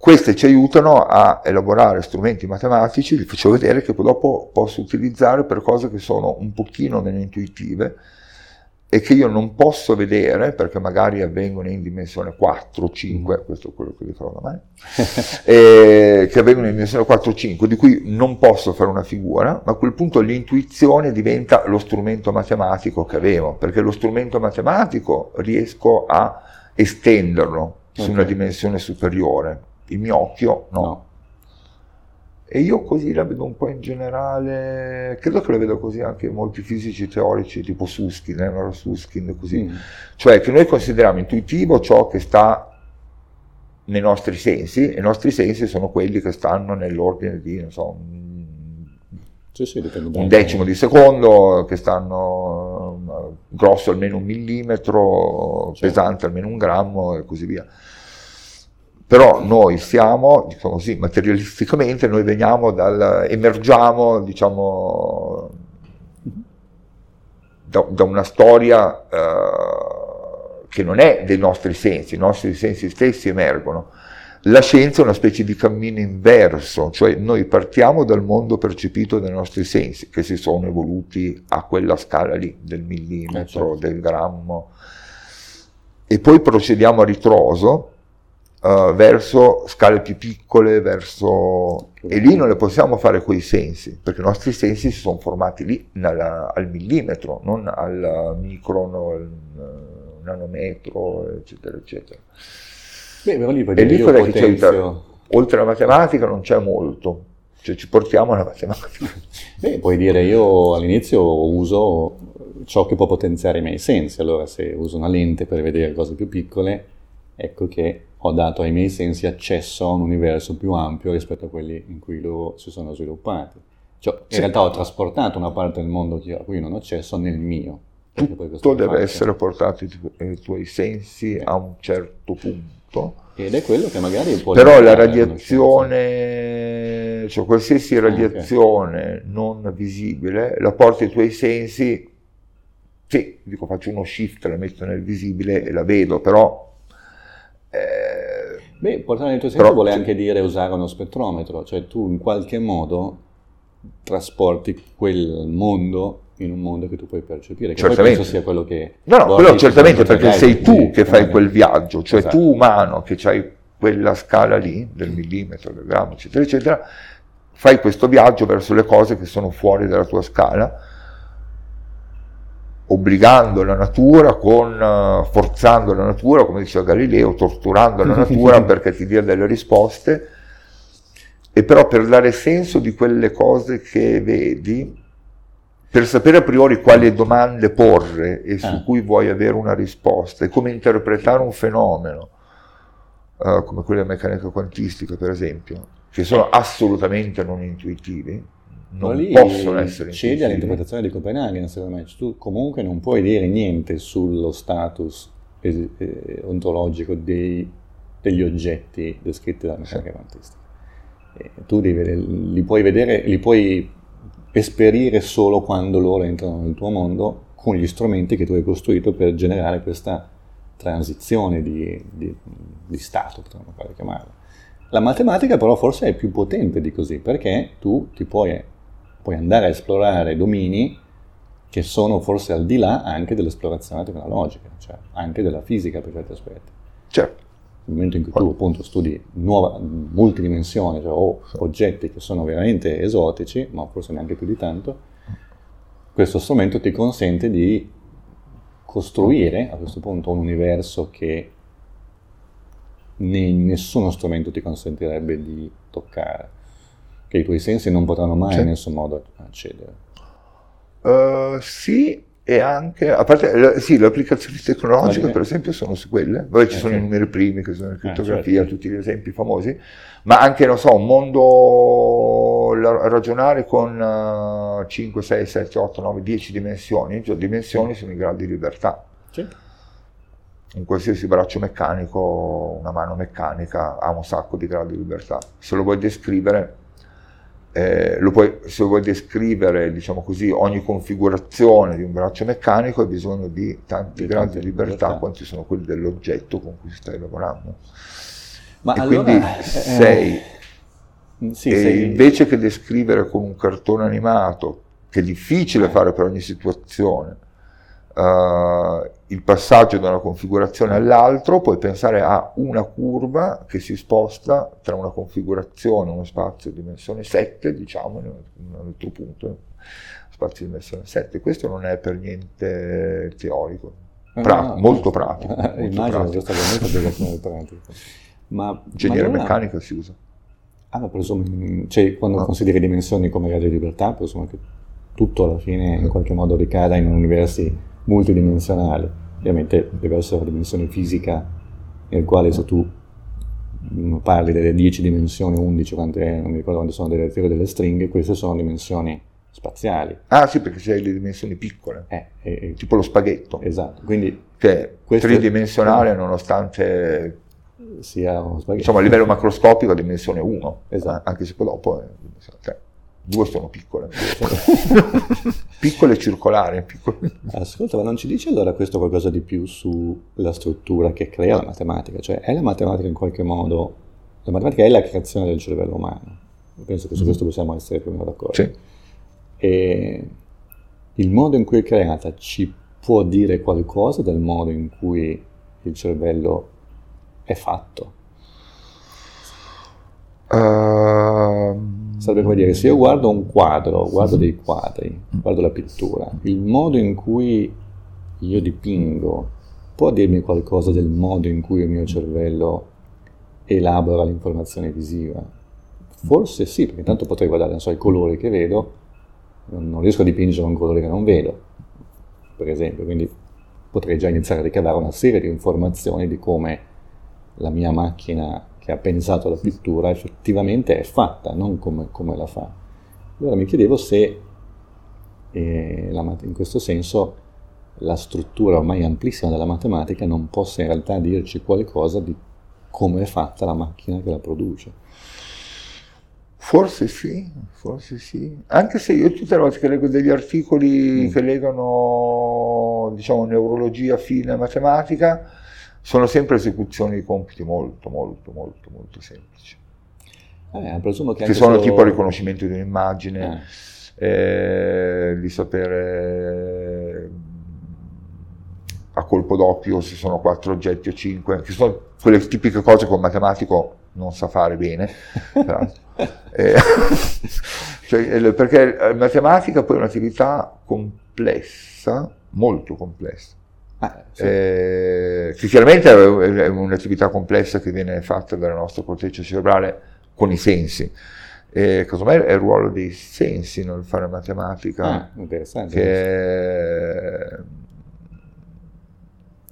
Queste ci aiutano a elaborare strumenti matematici, li faccio vedere, che poi dopo posso utilizzare per cose che sono un pochino meno intuitive, e che io non posso vedere perché magari avvengono in dimensione 4, 5, questo è quello che ritrovo da me, che avvengono in dimensione 4, 5, di cui non posso fare una figura, ma a quel punto l'intuizione diventa lo strumento matematico che avevo, perché lo strumento matematico riesco a estenderlo su una dimensione superiore, il mio occhio no. E io così la vedo un po' in generale, credo che la vedo così anche molti fisici teorici tipo Susskind, così. Cioè che noi consideriamo intuitivo ciò che sta nei nostri sensi, e i nostri sensi sono quelli che stanno nell'ordine di, non so, un decimo di secondo, che stanno grosso almeno 1 millimetro, pesante almeno 1 grammo e così via. Però noi siamo, diciamo così, materialisticamente, noi veniamo emergiamo, diciamo, da una storia che non è dei nostri sensi, i nostri sensi stessi emergono. La scienza è una specie di cammino inverso, cioè noi partiamo dal mondo percepito dai nostri sensi, che si sono evoluti a quella scala lì, del millimetro, del grammo, e poi procediamo a ritroso, verso scale più piccole, e lì non le possiamo fare coi sensi, perché i nostri sensi si sono formati lì al millimetro, non al micron, nanometro, eccetera, eccetera. Beh, ma lì per dire, oltre alla matematica non c'è molto, cioè ci portiamo alla matematica. Beh, puoi dire, io all'inizio uso ciò che può potenziare i miei sensi, allora se uso una lente per vedere cose più piccole, ecco che ho dato ai miei sensi accesso a un universo più ampio rispetto a quelli in cui loro si sono sviluppati. Cioè, in realtà ho trasportato una parte del mondo a cui non ho accesso nel mio. Tutto deve essere portato ai tuoi sensi a un certo punto. Ed è quello che magari può... Però la radiazione, cioè qualsiasi radiazione non visibile, la porti ai tuoi sensi, sì, dico, faccio uno shift, la metto nel visibile e la vedo, però... Beh, portare nel tuo senso vuole anche dire usare uno spettrometro, cioè tu in qualche modo trasporti quel mondo in un mondo che tu puoi percepire, che poi penso sia quello che... No, quello certamente, perché sei tu che fai quel viaggio, cioè tu umano che c'hai quella scala lì, del millimetro, del grammo, eccetera, eccetera, fai questo viaggio verso le cose che sono fuori dalla tua scala, obbligando la natura, forzando la natura, come diceva Galileo, torturando la natura perché ti dia delle risposte, e però per dare senso di quelle cose che vedi, per sapere a priori quali domande porre e su cui vuoi avere una risposta, e come interpretare un fenomeno, come quella meccanica quantistica per esempio, che sono assolutamente non intuitivi, non possono essere intuitivi. Cedi all'interpretazione di Copenaghen, secondo me. Tu comunque non puoi dire niente sullo status ontologico degli oggetti descritti dalla meccanica quantistica. Tu li puoi esperire solo quando loro entrano nel tuo mondo con gli strumenti che tu hai costruito per generare questa transizione di stato, potremmo chiamarla. La matematica però forse è più potente di così, perché tu ti puoi andare a esplorare domini che sono forse al di là anche dell'esplorazione tecnologica, cioè anche della fisica per certi aspetti. Certo. Nel momento in cui tu appunto studi multidimensioni, cioè oggetti che sono veramente esotici, ma forse neanche più di tanto, questo strumento ti consente di costruire a questo punto un universo che nessuno strumento ti consentirebbe di toccare, che i tuoi sensi non potranno mai in nessun modo accedere. Sì, e anche, a parte le applicazioni tecnologiche per esempio sono su quelle, ci sono i numeri primi che sono in crittografia, tutti gli esempi famosi, ma anche, non so, un mondo, ragionare con 5, 6, 7, 8, 9, 10 dimensioni, cioè dimensioni sono i gradi di libertà. Un qualsiasi braccio meccanico, una mano meccanica ha un sacco di gradi di libertà. Se lo vuoi descrivere, se vuoi descrivere, diciamo così, ogni configurazione di un braccio meccanico, hai bisogno di tanti gradi di libertà quanti sono quelli dell'oggetto con cui stai lavorando. Ma e allora, quindi invece che descrivere con un cartone animato, che è difficile fare per ogni situazione, il passaggio da una configurazione all'altro, puoi pensare a una curva che si sposta tra una configurazione, uno spazio di dimensione 7, diciamo, in un altro punto, spazio di dimensione 7. Questo non è per niente teorico, molto pratico. Immagino, ma ingegneria meccanica si usa. Ah, ma presumo, cioè, quando consideri dimensioni come grado di libertà, presumo che tutto alla fine in qualche modo ricada in universi multidimensionali. Ovviamente deve essere una dimensione fisica nel quale se tu parli delle 10 dimensioni, 11, quante, non mi ricordo quante sono, delle teorie delle stringhe, queste sono dimensioni spaziali. Ah sì, perché c'è le dimensioni piccole, tipo lo spaghetto. Esatto, quindi... Che è tridimensionale nonostante... sia uno spaghetto. Insomma, a livello macroscopico è dimensione 1, esatto. Anche se poi dopo è dimensione 3. Due sono piccole, piccole e circolari. Piccole. Ascolta, ma non ci dice allora questo qualcosa di più sulla struttura che crea la matematica? Cioè, è la matematica in qualche modo, la matematica è la creazione del cervello umano, penso che su questo possiamo essere più o meno d'accordo. Sì. E il modo in cui è creata ci può dire qualcosa del modo in cui il cervello è fatto? Sarebbe come dire, se io guardo un quadro, guardo dei quadri, guardo la pittura, il modo in cui io dipingo può dirmi qualcosa del modo in cui il mio cervello elabora l'informazione visiva? Forse sì, perché tanto potrei guardare, non so, i colori che vedo, non riesco a dipingere un colore che non vedo, per esempio, quindi potrei già iniziare a ricavare una serie di informazioni di come la mia macchina che ha pensato alla pittura effettivamente è fatta, non come la fa. Allora mi chiedevo se in questo senso la struttura ormai amplissima della matematica non possa in realtà dirci qualcosa di come è fatta la macchina che la produce. Forse sì. Anche se io tutte le volte che leggo degli articoli che legano, diciamo, neurologia fine a matematica, sono sempre esecuzioni di compiti molto semplici. Presumo che sono tipo il riconoscimento di un'immagine, di sapere a colpo d'occhio se sono 4 oggetti o 5, che sono quelle tipiche cose che un matematico non sa fare bene, cioè, perché la matematica poi è un'attività complessa, molto complessa. Che chiaramente è un'attività complessa che viene fatta dalla nostra corteccia cerebrale con i sensi. Casomai è il ruolo dei sensi nel fare matematica. Interessante.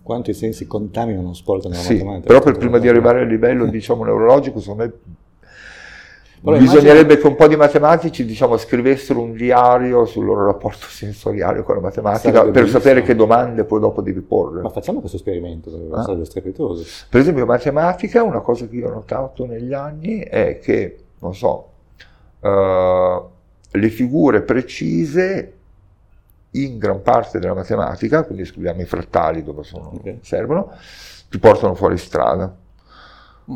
Quanto i sensi contaminano lo sport nella matematica. Però per prima di arrivare al livello, diciamo, neurologico, secondo me bisognerebbe che un po' di matematici, diciamo, scrivessero un diario sul loro rapporto sensoriale con la matematica per sapere che domande poi dopo devi porre. Ma facciamo questo esperimento, sarebbe strepitoso. Per esempio, matematica, una cosa che io ho notato negli anni è che, non so, le figure precise in gran parte della matematica, quindi scriviamo i frattali dove servono, ti portano fuori strada.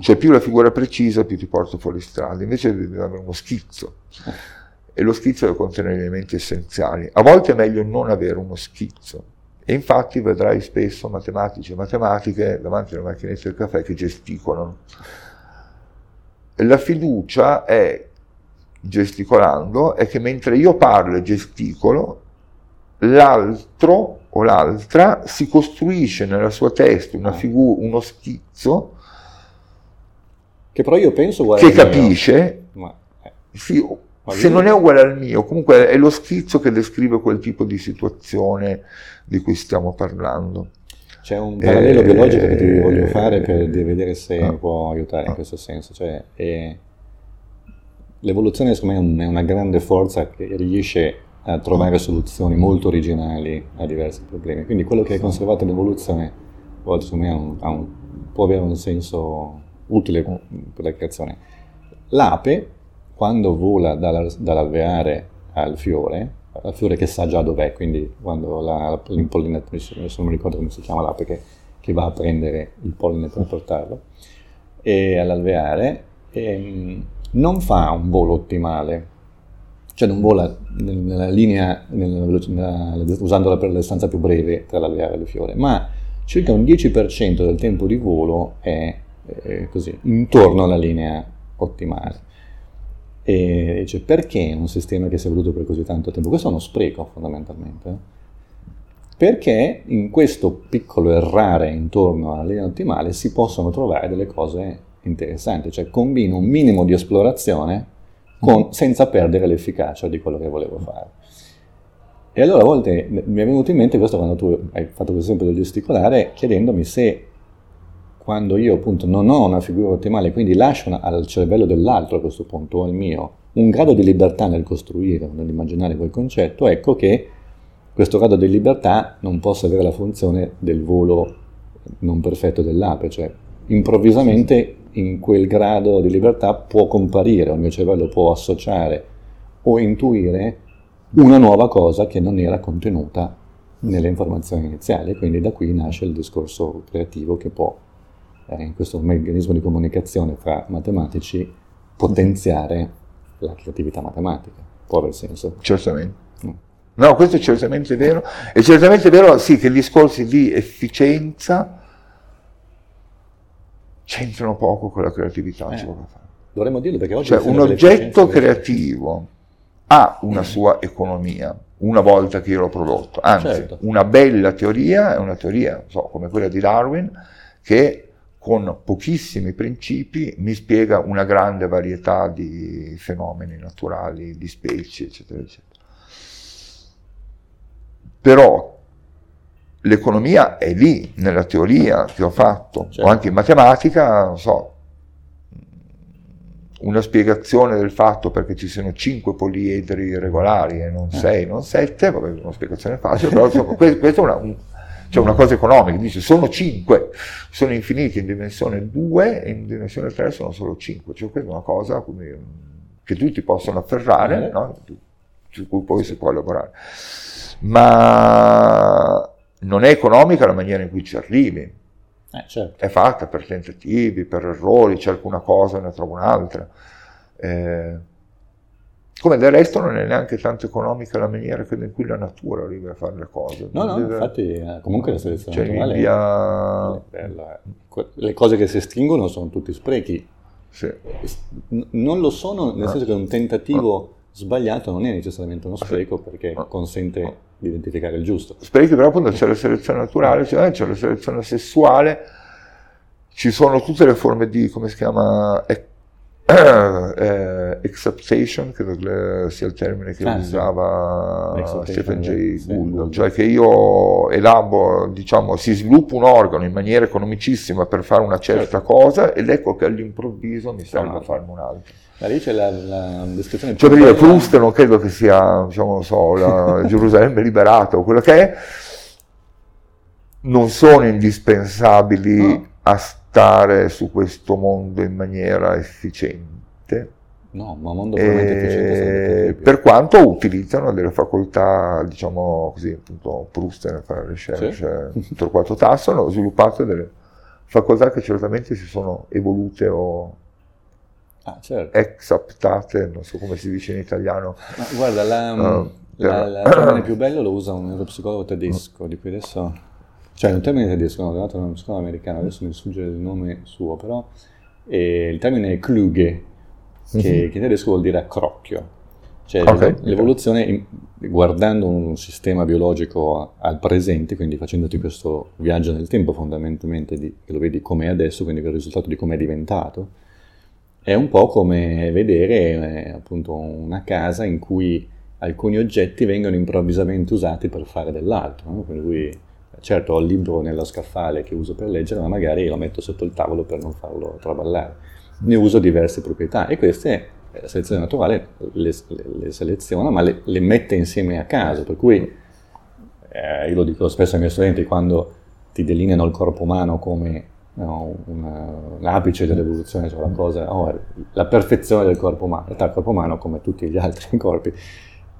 Cioè più la figura precisa, più ti porta fuori strada. Invece devi avere uno schizzo. E lo schizzo deve contenere gli elementi essenziali. A volte è meglio non avere uno schizzo. E infatti vedrai spesso matematici e matematiche davanti alla macchinetta del caffè che gesticolano. La fiducia è, gesticolando, è che mentre io parlo e gesticolo, l'altro o l'altra si costruisce nella sua testa una figura, uno schizzo, che però io penso uguale al mio. Che capisce, sì, se non è uguale al mio, comunque è lo schizzo che descrive quel tipo di situazione di cui stiamo parlando. C'è un parallelo biologico che ti voglio fare per vedere se può aiutare in questo senso. Cioè, l'evoluzione secondo me è una grande forza che riesce a trovare soluzioni molto originali a diversi problemi. Quindi quello che è conservato nell'evoluzione secondo me può avere un senso utile per la creazione. L'ape, quando vola dall'alveare al fiore che sa già dov'è, quindi quando l'impollinatrice, adesso non mi ricordo come si chiama l'ape che va a prendere il polline per portarlo, e all'alveare non fa un volo ottimale, cioè non vola nella linea, usandola per la distanza più breve tra l'alveare e le fiore, ma circa un 10% del tempo di volo è così, intorno alla linea ottimale. E cioè, perché un sistema che si è evoluto per così tanto tempo? Questo è uno spreco, fondamentalmente. Perché in questo piccolo errare intorno alla linea ottimale si possono trovare delle cose interessanti, cioè combino un minimo di esplorazione senza perdere l'efficacia di quello che volevo fare. E allora a volte mi è venuto in mente questo quando tu hai fatto l'esempio del gesticolare, chiedendomi se quando io appunto non ho una figura ottimale, quindi lascio al cervello dell'altro a questo punto, o al mio, un grado di libertà nel costruire, nell'immaginare quel concetto, ecco che questo grado di libertà non possa avere la funzione del volo non perfetto dell'ape, cioè improvvisamente in quel grado di libertà può comparire, il mio cervello può associare o intuire una nuova cosa che non era contenuta nelle informazioni iniziali, quindi da qui nasce il discorso creativo che può, in questo meccanismo di comunicazione fra matematici, potenziare la creatività matematica, può aver senso. Certamente. No, questo è certamente vero, sì, che i discorsi di efficienza c'entrano poco con la creatività. Dovremmo dirlo perché oggi... Cioè, un oggetto creativo ha una sua economia, una volta che io l'ho prodotto. Anzi, una bella teoria è una teoria, non so, come quella di Darwin, che con pochissimi principi mi spiega una grande varietà di fenomeni naturali, di specie, eccetera, eccetera. Però l'economia è lì, nella teoria che ho fatto, o anche in matematica, non so, una spiegazione del fatto perché ci sono 5 poliedri irregolari e non 6, non 7, vabbè, è una spiegazione facile, però insomma, questa è una cosa economica, dice sono 5, sono infiniti in dimensione 2 e in dimensione 3 sono solo 5, cioè questa è una cosa che tutti possono afferrare, no? Su cui poi si può lavorare. Ma non è economica la maniera in cui ci arrivi, è fatta per tentativi, per errori, cerco una cosa e ne trovo un'altra, come del resto non è neanche tanto economica la maniera in cui la natura arriva a fare le cose. Infatti comunque la selezione naturale le cose che si estinguono sono tutti sprechi, non lo sono nel senso che è un tentativo sbagliato, non è necessariamente uno spreco perché consente di identificare il giusto. Sprechi, però appunto c'è la selezione naturale, c'è la selezione sessuale, ci sono tutte le forme di, come si chiama, exaptation, credo sia il termine che usava Stephen Jay Gould, cioè che io elaboro, diciamo, si sviluppa un organo in maniera economicissima per fare una certa cosa ed ecco che all'improvviso mi serve a farne un'altra. Ma lì c'è la descrizione... Cioè, per dire, Proust non credo che sia, diciamo, non so, la Gerusalemme liberata o quello che è, non sono indispensabili a stare su questo mondo in maniera efficiente. No, ma mondo veramente efficiente. Per quanto utilizzano delle facoltà, diciamo così, appunto, Proust nel fare le ricerche, Torquato Tasso, hanno sviluppato delle facoltà che certamente si sono evolute o... exaptate, non so come si dice in italiano. Ma guarda, il termine più bello lo usa un neuropsicologo tedesco, di cui adesso, cioè un termine tedesco, no, dato da uno psicologo americano, adesso mi sfugge il nome suo, però il termine è kluge, che in tedesco vuol dire accrocchio. Cioè l'evoluzione, guardando un sistema biologico al presente, quindi facendoti questo viaggio nel tempo fondamentalmente, che lo vedi com'è adesso, quindi il risultato di com'è diventato, è un po' come vedere appunto una casa in cui alcuni oggetti vengono improvvisamente usati per fare dell'altro, no? Per cui, certo, ho il libro nello scaffale che uso per leggere, ma magari lo metto sotto il tavolo per non farlo traballare. Ne uso diverse proprietà e queste la selezione naturale le seleziona, ma le mette insieme a caso, per cui io lo dico spesso ai miei studenti quando ti delineano il corpo umano come un apice dell'evoluzione, cioè la cosa, la perfezione del corpo umano. In realtà il corpo umano, come tutti gli altri corpi,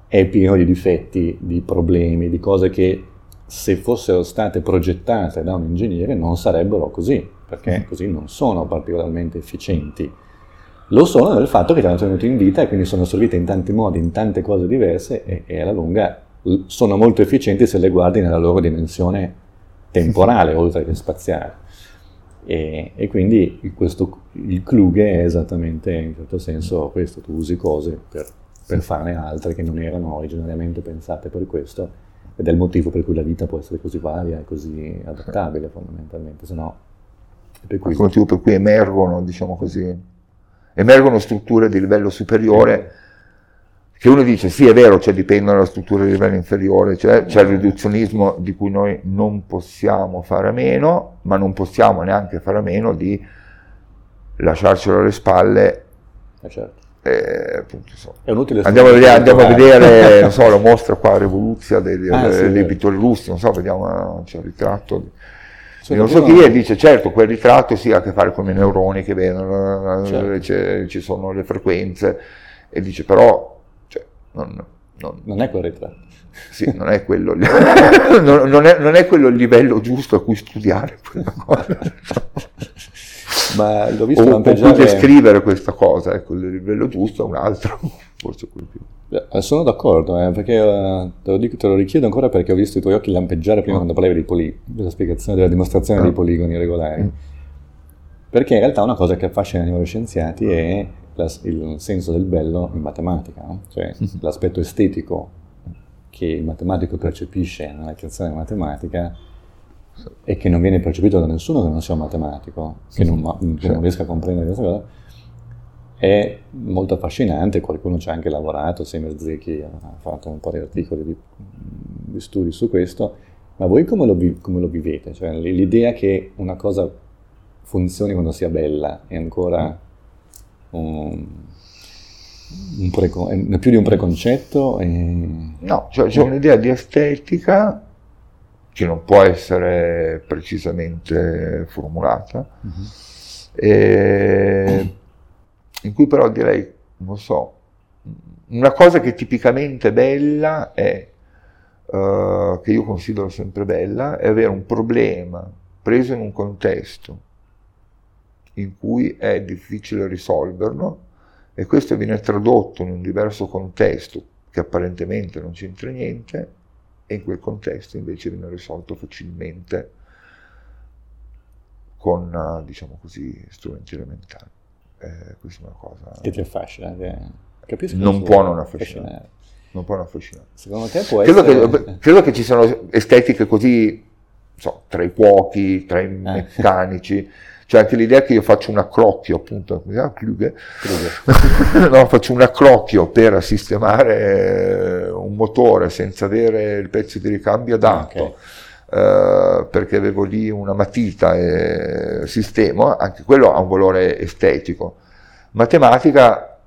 è pieno di difetti, di problemi, di cose che se fossero state progettate da un ingegnere non sarebbero così, perché così non sono particolarmente efficienti. lo sono del fatto che ci hanno tenuto in vita e quindi sono assorbite in tanti modi, in tante cose diverse e alla lunga sono molto efficienti se le guardi nella loro dimensione temporale oltre che spaziale. E quindi questo, il klughe è esattamente in certo senso questo, tu usi cose per farne altre che non erano originariamente pensate per questo, ed è il motivo per cui la vita può essere così varia e così adattabile fondamentalmente, sennò per cui... Il motivo per cui emergono, diciamo così, emergono strutture di livello superiore, che uno dice sì è vero, cioè dipendono dalla struttura di livello inferiore, cioè c'è il riduzionismo di cui noi non possiamo fare a meno, ma non possiamo neanche fare a meno di lasciarcelo alle spalle. Certo. Appunto, so. È inutile andiamo a vedere non so, la mostra qua, Revoluzia dei pittori russi, non so, vediamo, c'è un ritratto non so chi, e dice certo quel ritratto sì, ha a che fare con i neuroni che vedono, certo. Ci sono le frequenze, e dice però cioè, non è quel ritratto, sì, non è quello non è quello il livello giusto a cui studiare quella cosa. Ma l'ho visto lampeggiare... Potete scrivere questa cosa, ecco, il livello giusto è un altro, forse quello più. Sono d'accordo, perché te lo richiedo ancora perché ho visto i tuoi occhi lampeggiare prima quando parlavi della spiegazione della dimostrazione dei poligoni regolari. Perché in realtà una cosa che affascina i neuroscienziati è il senso del bello in matematica, no? Cioè l'aspetto estetico che il matematico percepisce nella creazione matematica e che non viene percepito da nessuno che non sia un matematico, che non riesca a comprendere questa cosa, è molto affascinante. Qualcuno ci ha anche lavorato, Semer Zeki ha fatto un po' di articoli di studi su questo, ma voi come lo vivete? Cioè, l'idea che una cosa funzioni quando sia bella è ancora più di un preconcetto? No, cioè c'è un'idea di estetica che non può essere precisamente formulata, in cui però direi, non so, una cosa che è tipicamente bella è, che io considero sempre bella, è avere un problema preso in un contesto in cui è difficile risolverlo, e questo viene tradotto in un diverso contesto che apparentemente non c'entra niente, e in quel contesto invece viene risolto facilmente con, diciamo così, strumenti elementari. Questa è una cosa... Che ti affascina, capisco? Non può non affascinare. Non può non affascinare. Secondo te può essere... Credo che ci siano estetiche così, so, tra i cuochi, tra i meccanici, cioè anche l'idea che io faccio un accrocchio, appunto, faccio un accrocchio per sistemare un motore senza avere il pezzo di ricambio adatto, perché avevo lì una matita e sistema, anche quello ha un valore estetico. Matematica,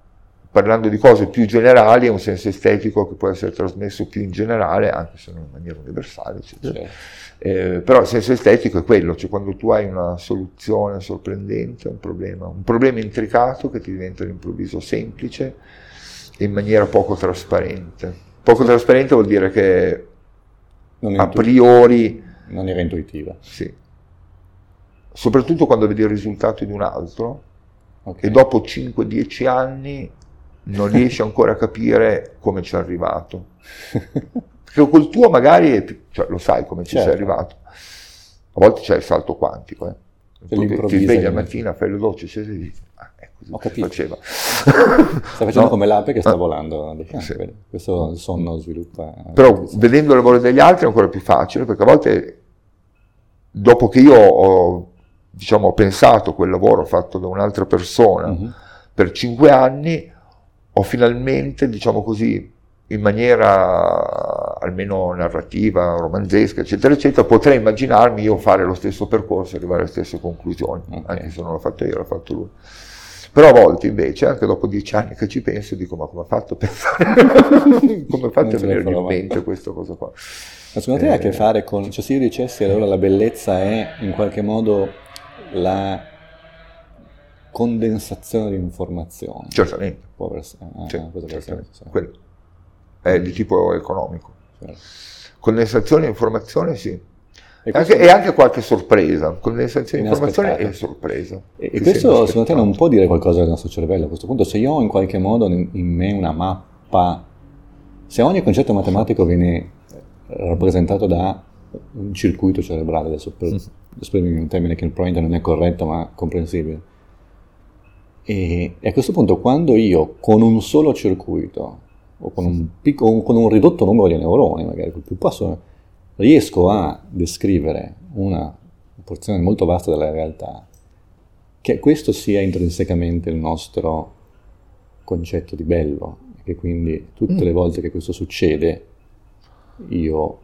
parlando di cose più generali, ha un senso estetico che può essere trasmesso più in generale, anche se non in maniera universale, eccetera. Certo. Però il senso estetico è quello, cioè quando tu hai una soluzione sorprendente, un problema intricato che ti diventa all'improvviso semplice in maniera poco trasparente. Poco trasparente vuol dire che a priori... Non era intuitiva. Sì. Soprattutto quando vedi il risultato di un altro, okay, e dopo 5-10 anni non riesci ancora a capire come ci è arrivato. Perché col tuo magari cioè, lo sai come ci sei arrivato. A volte c'è il salto quantico. Ti svegli la mattina, fai le docce, scesi e dici, è così che si faceva. Sta facendo come l'ape che sta volando. Questo il sonno sviluppa. Però vedendo il lavoro degli altri è ancora più facile, perché a volte dopo che io ho, diciamo, pensato quel lavoro fatto da un'altra persona per 5 anni, ho finalmente, diciamo così, in maniera almeno narrativa, romanzesca, eccetera, eccetera, potrei immaginarmi io fare lo stesso percorso e arrivare alle stesse conclusioni, anche se non l'ho fatto io, l'ha fatto lui. Però a volte invece, anche dopo 10 anni che ci penso, dico, ma come ha fatto a pensare? Come ha fatto a venire in mente questa cosa qua? Ma secondo te ha a che fare con, cioè se io dicessi allora la bellezza è in qualche modo la condensazione di informazioni? Certamente. Quello è di tipo economico. Condensazione di informazione, sì. E anche qualche sorpresa, con le sensazioni di informazione e sorpresa. E questo secondo te non può dire qualcosa del nostro cervello a questo punto? Se io ho in qualche modo in me una mappa, se ogni concetto matematico viene rappresentato da un circuito cerebrale, adesso esprimi un termine che probabilmente non è corretto ma comprensibile, e a questo punto quando io con un solo circuito o con un ridotto numero di neuroni magari più passo riesco a descrivere una porzione molto vasta della realtà, che questo sia intrinsecamente il nostro concetto di bello, che quindi tutte le volte che questo succede io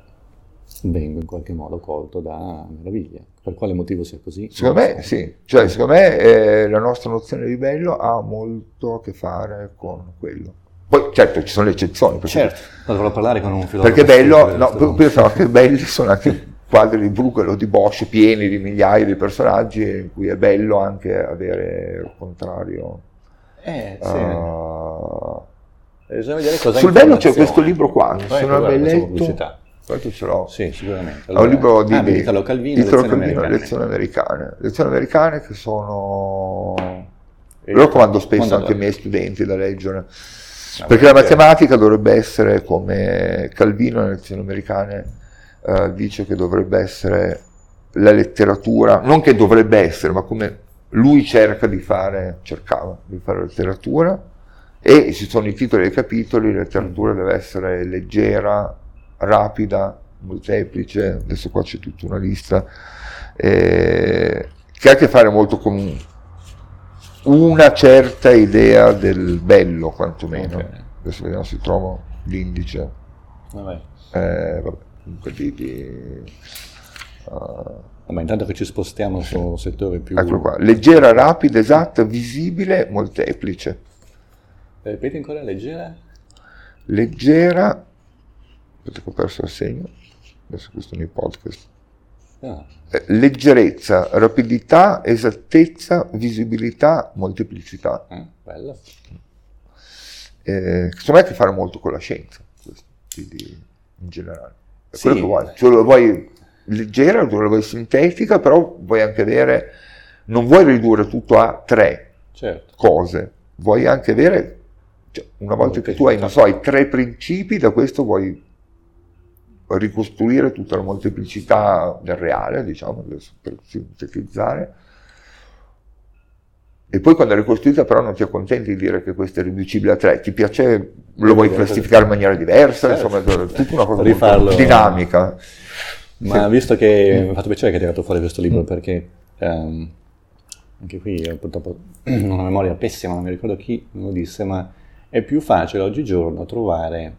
vengo in qualche modo colto da meraviglia. Per quale motivo sia così? Secondo me sì. Cioè, secondo me la nostra nozione di bello ha molto a che fare con quello. Poi certo ci sono le eccezioni. Certo, dovrò parlare con un filosofo. Perché bello, pensavo che belli sono anche quadri di Bruegel o di Bosch pieni di migliaia di personaggi in cui è bello anche avere il contrario. Bisogna vedere cosa sul bello c'è questo libro qua, sono una bellezza. Quanto ce l'ho? Sì, sicuramente. Allora, è un libro di Italo Calvino, lezioni americane. Lezioni americane che sono... Lo comando spesso anche ai miei studenti da leggere, perché la matematica dovrebbe essere, come Calvino nelle lezioni americane dice che dovrebbe essere la letteratura, non che dovrebbe essere, ma come lui cercava di fare letteratura, e ci sono i titoli dei capitoli, la letteratura deve essere leggera, rapida, molteplice, adesso qua c'è tutta una lista, che ha a che fare molto con una certa idea del bello, quantomeno. Okay. Adesso vediamo se trovo l'indice. Ma intanto che ci spostiamo su settore più... Eccolo qua, leggera, rapida, esatta, visibile, molteplice. Ripeti ancora, leggera? Leggera... Aspetta che ho perso il segno, adesso questo è nei podcast. Leggerezza, rapidità, esattezza, visibilità, molteplicità. Bello. Secondo me ha a che fare molto con la scienza, questo, quindi in generale. È quello che vuoi. Cioè, lo vuoi leggera, lo vuoi sintetica, però vuoi anche avere, non vuoi ridurre tutto a tre cose, vuoi anche avere, cioè, una volta che tu hai, non so, i tre principi, da questo vuoi ricostruire tutta la molteplicità del reale, diciamo, per sintetizzare. E poi quando è ricostruita però non ti accontenti di dire che questo è riducibile a tre, ti piace, lo vuoi classificare in maniera diversa, insomma, tutta una cosa molto dinamica. Ma visto che mi ha fatto piacere che ti hai dato fuori questo libro, perché anche qui io purtroppo ho una memoria pessima, non mi ricordo chi lo disse, ma è più facile oggigiorno trovare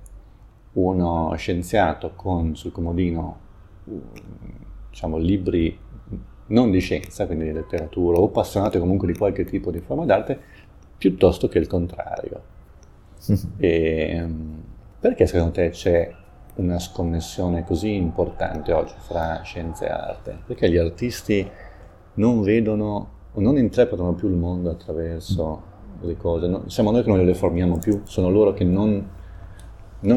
uno scienziato con sul comodino, diciamo, libri non di scienza, quindi di letteratura, o appassionato comunque di qualche tipo di forma d'arte, piuttosto che il contrario. E, perché secondo te c'è una sconnessione così importante oggi fra scienza e arte? Perché gli artisti non vedono o non interpretano più il mondo attraverso le cose? Siamo noi che non le formiamo più, sono loro che non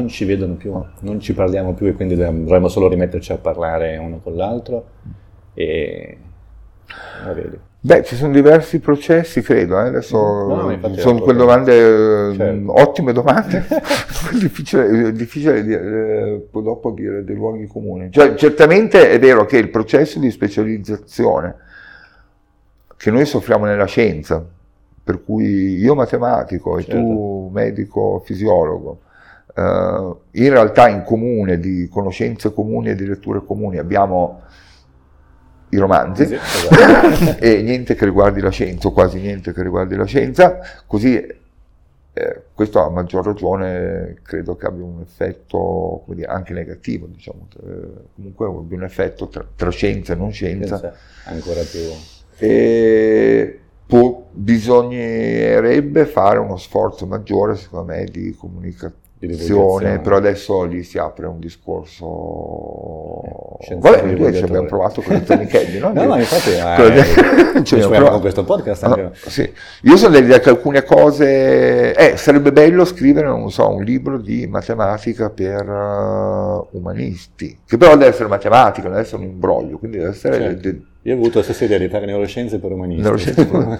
ci vedono più, non ci parliamo più, e quindi dovremmo solo rimetterci a parlare uno con l'altro. E beh, ci sono diversi processi, credo. Adesso sono quelle domande, ottime domande. Difficile dopo dire dei luoghi comuni. Cioè, certamente è vero che il processo di specializzazione che noi soffriamo nella scienza, per cui io matematico e tu medico fisiologo, in realtà in comune, di conoscenze comuni e di letture comuni, abbiamo i romanzi e niente che riguardi la scienza, o quasi niente che riguardi la scienza, così questo a maggior ragione credo che abbia un effetto, come dire, anche negativo, diciamo, comunque abbia un effetto tra scienza e non scienza ancora più. E bisognerebbe fare uno sforzo maggiore, secondo me, di comunicazione, divulgazione, però adesso lì si apre un discorso vabbè, noi ci abbiamo provato con Zanichelli, no? No, infatti ci abbiamo con questo podcast anche. No, sì. Io sono dell'idea che alcune cose sarebbe bello scrivere, non so, un libro di matematica per umanisti, che però deve essere matematica, deve essere un imbroglio, quindi deve essere io ho avuto la stessa idea di fare neuroscienze per umanisti. Non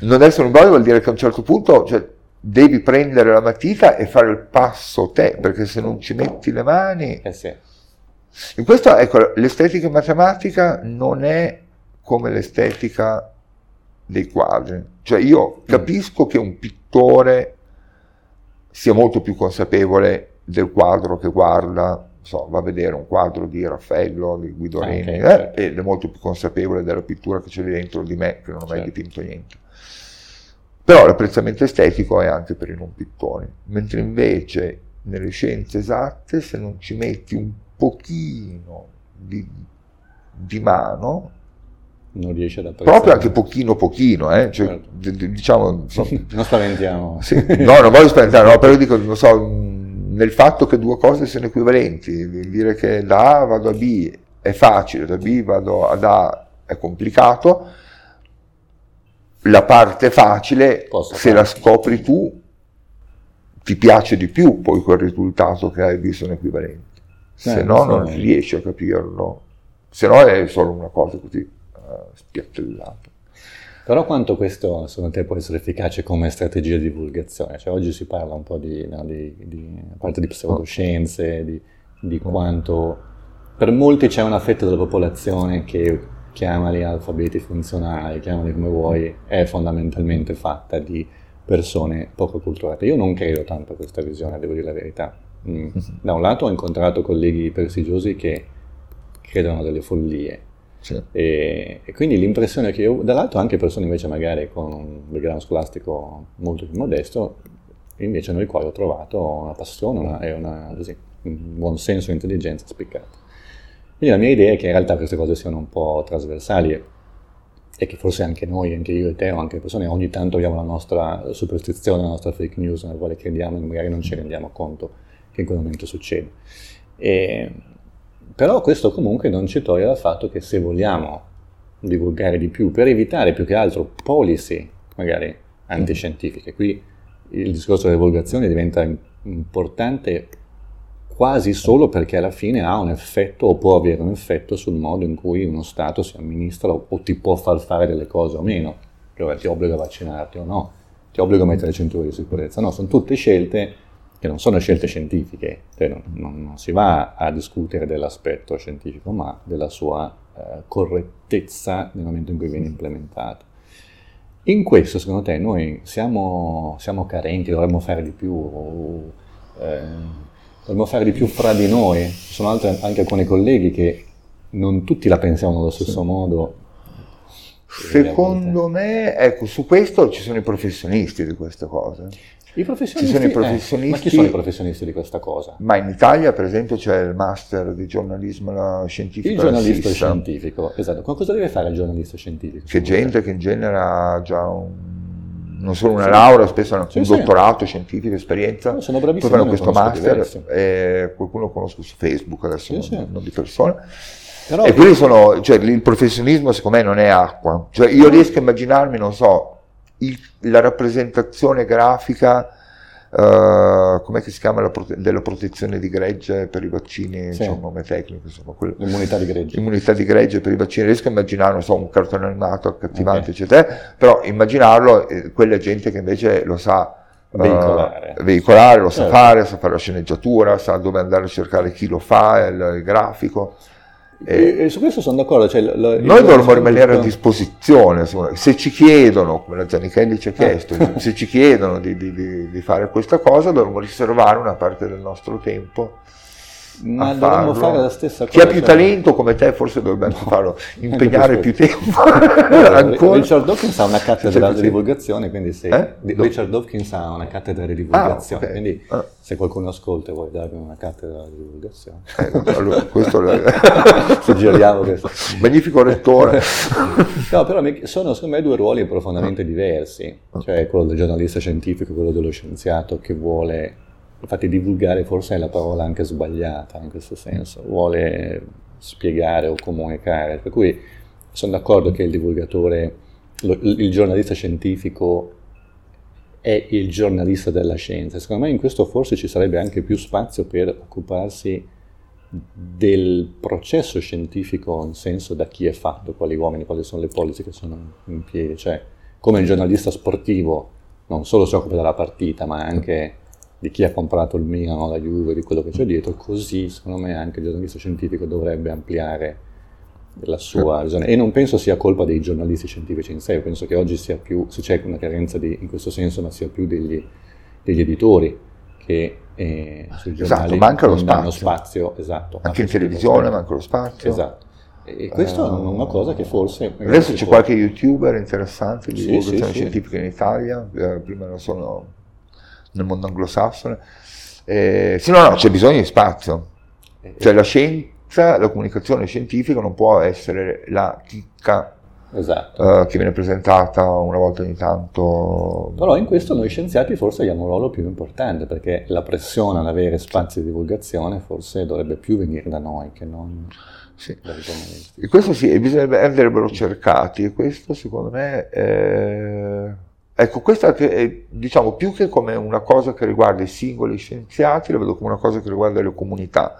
deve essere un imbroglio, vuol dire che a un certo punto, cioè, devi prendere la matita e fare il passo te, perché se non ci metti le mani... sì. In questo, ecco, l'estetica matematica non è come l'estetica dei quadri. Cioè io capisco che un pittore sia molto più consapevole del quadro che guarda, non so, va a vedere un quadro di Raffaello, di Guido Reni, certo. Ed è molto più consapevole della pittura che c'è dentro di me, che non ho mai dipinto niente. Però l'apprezzamento estetico è anche per i non pittori, mentre invece nelle scienze esatte, se non ci metti un pochino di mano, non riesci ad apprezzare. Proprio anche pochino, cioè, certo. Diciamo... non spaventiamo. Sì, no, non voglio spaventare, no, però dico, non so, nel fatto che due cose siano equivalenti, dire che da A vado a B è facile, da B vado ad A è complicato, la parte facile, se la scopri tu, ti piace di più poi quel risultato che hai visto in equivalente. Se no non riesci a capirlo, se no è solo una cosa così spiattellata. Però quanto questo, secondo te, può essere efficace come strategia di divulgazione? Cioè oggi si parla un po' di a parte di pseudoscienze, di quanto... Per molti c'è una fetta della popolazione che... chiamali alfabeti funzionali, chiamali come vuoi, è fondamentalmente fatta di persone poco culturate. Io non credo tanto a questa visione, devo dire la verità. Da un lato ho incontrato colleghi prestigiosi che credono delle follie, sì. E quindi l'impressione che io, dall'altro anche persone invece magari con un background scolastico molto più modesto, invece nel quale ho trovato una passione e un buon senso di intelligenza spiccata. Quindi la mia idea è che in realtà queste cose siano un po' trasversali e che forse anche noi, anche io e te o anche le persone, ogni tanto abbiamo la nostra superstizione, la nostra fake news nella quale crediamo e magari non ci rendiamo conto che in quel momento succede. Però questo comunque non ci toglie dal fatto che se vogliamo divulgare di più per evitare più che altro policy magari antiscientifiche, qui il discorso della divulgazione diventa importante quasi solo perché alla fine ha un effetto o può avere un effetto sul modo in cui uno Stato si amministra o ti può far fare delle cose o meno, cioè ti obbliga a vaccinarti o no, ti obbliga a mettere le cinture di sicurezza, no, sono tutte scelte che non sono scelte scientifiche, cioè non si va a discutere dell'aspetto scientifico ma della sua correttezza nel momento in cui viene implementato. In questo secondo te noi siamo carenti, dovremmo fare di più? Dobbiamo fare di più fra di noi, ci sono anche alcuni colleghi che non tutti la pensano allo stesso modo. Secondo me, ecco, su questo ci sono i professionisti di queste cose. I professionisti? Ci sono i professionisti, ma chi sono i professionisti di questa cosa? Ma in Italia, per esempio, c'è il master di giornalismo scientifico. Il giornalista scientifico, esatto. Cosa deve fare il giornalista scientifico? C'è gente che in genere ha già non solo una laurea, spesso hanno un dottorato scientifico, esperienza, poi fanno questo master, qualcuno lo conosco su Facebook adesso, non di persona. Però e quelli sono, cioè il professionismo secondo me non è acqua, cioè io riesco a immaginarmi, non so, la rappresentazione grafica, com'è che si chiama, della protezione di gregge per i vaccini, c'è un nome tecnico, insomma, l'immunità di gregge per i vaccini, riesco a immaginare, non so, un cartone animato accattivante, eccetera, però immaginarlo, quella gente che invece lo sa veicolare, lo sa fare la sceneggiatura, sa dove andare a cercare chi lo fa, il grafico. E su questo sono d'accordo, cioè, noi dovremmo rimanere a disposizione, se ci chiedono, come la Zanichelli ci ha chiesto, se ci chiedono di fare questa cosa dovremmo riservare una parte del nostro tempo, ma dovremmo fare la stessa cosa. Chi ha più talento come te forse dovrebbe farlo, impegnare più tempo. Ancora. Richard Dawkins ha una cattedra di divulgazione, quindi Richard Dawkins ha una cattedra di divulgazione, quindi se qualcuno ascolta e vuole darmi una cattedra di divulgazione, allora, questo suggeriamo questo. Magnifico rettore. No, però sono secondo me due ruoli profondamente diversi, cioè quello del giornalista scientifico, quello dello scienziato che vuole Infatti divulgare forse è la parola anche sbagliata in questo senso, vuole spiegare o comunicare, per cui sono d'accordo che il divulgatore, il giornalista scientifico è il giornalista della scienza. Secondo me in questo forse ci sarebbe anche più spazio per occuparsi del processo scientifico in senso da chi è fatto, quali uomini, quali sono le polizze che sono in piedi, cioè come il giornalista sportivo non solo si occupa della partita ma anche di chi ha comprato il Milan o la Juve, di quello che c'è dietro, così secondo me anche il giornalista scientifico dovrebbe ampliare la sua visione. E non penso sia colpa dei giornalisti scientifici in sé, penso che oggi sia più, se c'è una carenza di, in questo senso, ma sia più degli editori che sui giornali manca lo spazio. Esatto, anche in televisione manca lo spazio. Esatto. E questa è una cosa che forse... Adesso c'è qualche youtuber interessante di divulgazione scientifica in Italia, prima non sono... nel mondo anglosassone, sì, no, c'è bisogno di spazio, cioè la scienza, la comunicazione scientifica non può essere la chicca che viene presentata una volta ogni tanto. Però in questo noi scienziati forse abbiamo un ruolo più importante, perché la pressione ad avere spazi di divulgazione forse dovrebbe più venire da noi che non... Sì. E questo sì, andrebbero cercati, e questo secondo me... Ecco, questa che è, diciamo, più che come una cosa che riguarda i singoli scienziati, la vedo come una cosa che riguarda le comunità.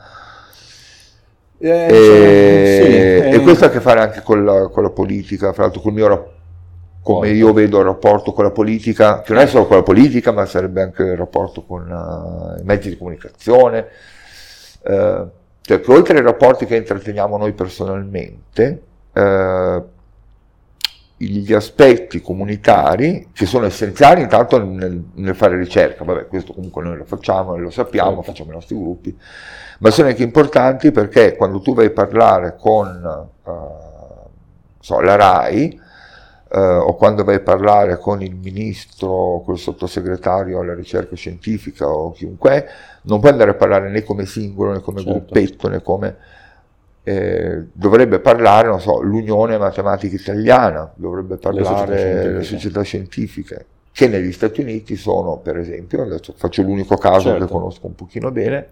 E questo ha a che fare anche con la politica, fra l'altro col mio, come io vedo il rapporto con la politica, che non è solo con la politica, ma sarebbe anche il rapporto con i mezzi di comunicazione, cioè che oltre ai rapporti che intratteniamo noi personalmente, gli aspetti comunitari che sono essenziali intanto nel fare ricerca, vabbè, questo comunque noi lo facciamo, lo sappiamo, facciamo i nostri gruppi, ma sono anche importanti perché quando tu vai a parlare con la RAI o quando vai a parlare con il ministro o col sottosegretario alla ricerca scientifica o chiunque, non puoi andare a parlare né come singolo né come gruppetto né come... dovrebbe parlare, non so, l'Unione Matematica Italiana, dovrebbe parlare le società scientifiche, che negli Stati Uniti sono, per esempio, adesso faccio l'unico caso che conosco un pochino bene,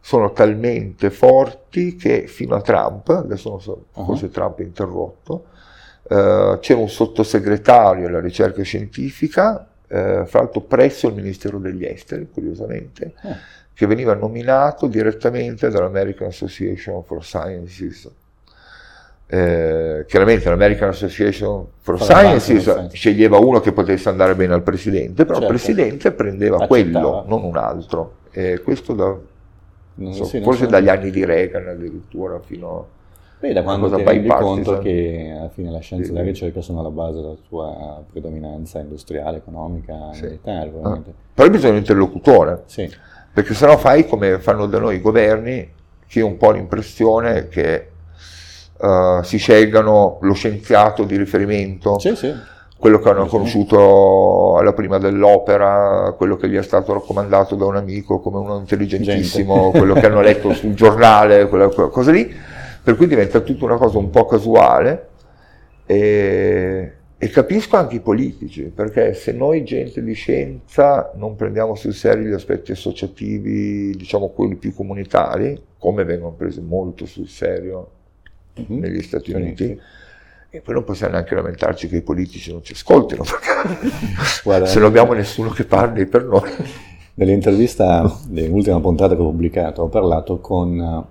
sono talmente forti che fino a Trump, adesso non so, forse Trump è interrotto, c'era un sottosegretario alla ricerca scientifica, fra l'altro presso il Ministero degli Esteri, curiosamente, che veniva nominato direttamente dall'American Association for Sciences. Chiaramente l'American Association for Sciences sceglieva uno che potesse andare bene al presidente, però il presidente prendeva quello, non un altro. Questo forse dagli anni di Reagan addirittura fino a... Beh, da quando ti rendi conto che alla fine la scienza e la ricerca sono alla base della tua predominanza industriale, economica, militare. Però bisogna un interlocutore. Sì. Perché sennò fai come fanno da noi i governi, che ho un po' l'impressione che si scelgano lo scienziato di riferimento, quello che hanno conosciuto alla prima dell'opera, quello che gli è stato raccomandato da un amico come uno intelligentissimo, quello che hanno letto sul giornale, quella cosa lì, per cui diventa tutta una cosa un po' casuale. E capisco anche i politici, perché se noi gente di scienza non prendiamo sul serio gli aspetti associativi, diciamo quelli più comunitari, come vengono presi molto sul serio negli Stati Uniti, e poi non possiamo neanche lamentarci che i politici non ci ascoltino, perché se non abbiamo nessuno che parli per noi. Nell'intervista dell'ultima puntata che ho pubblicato ho parlato con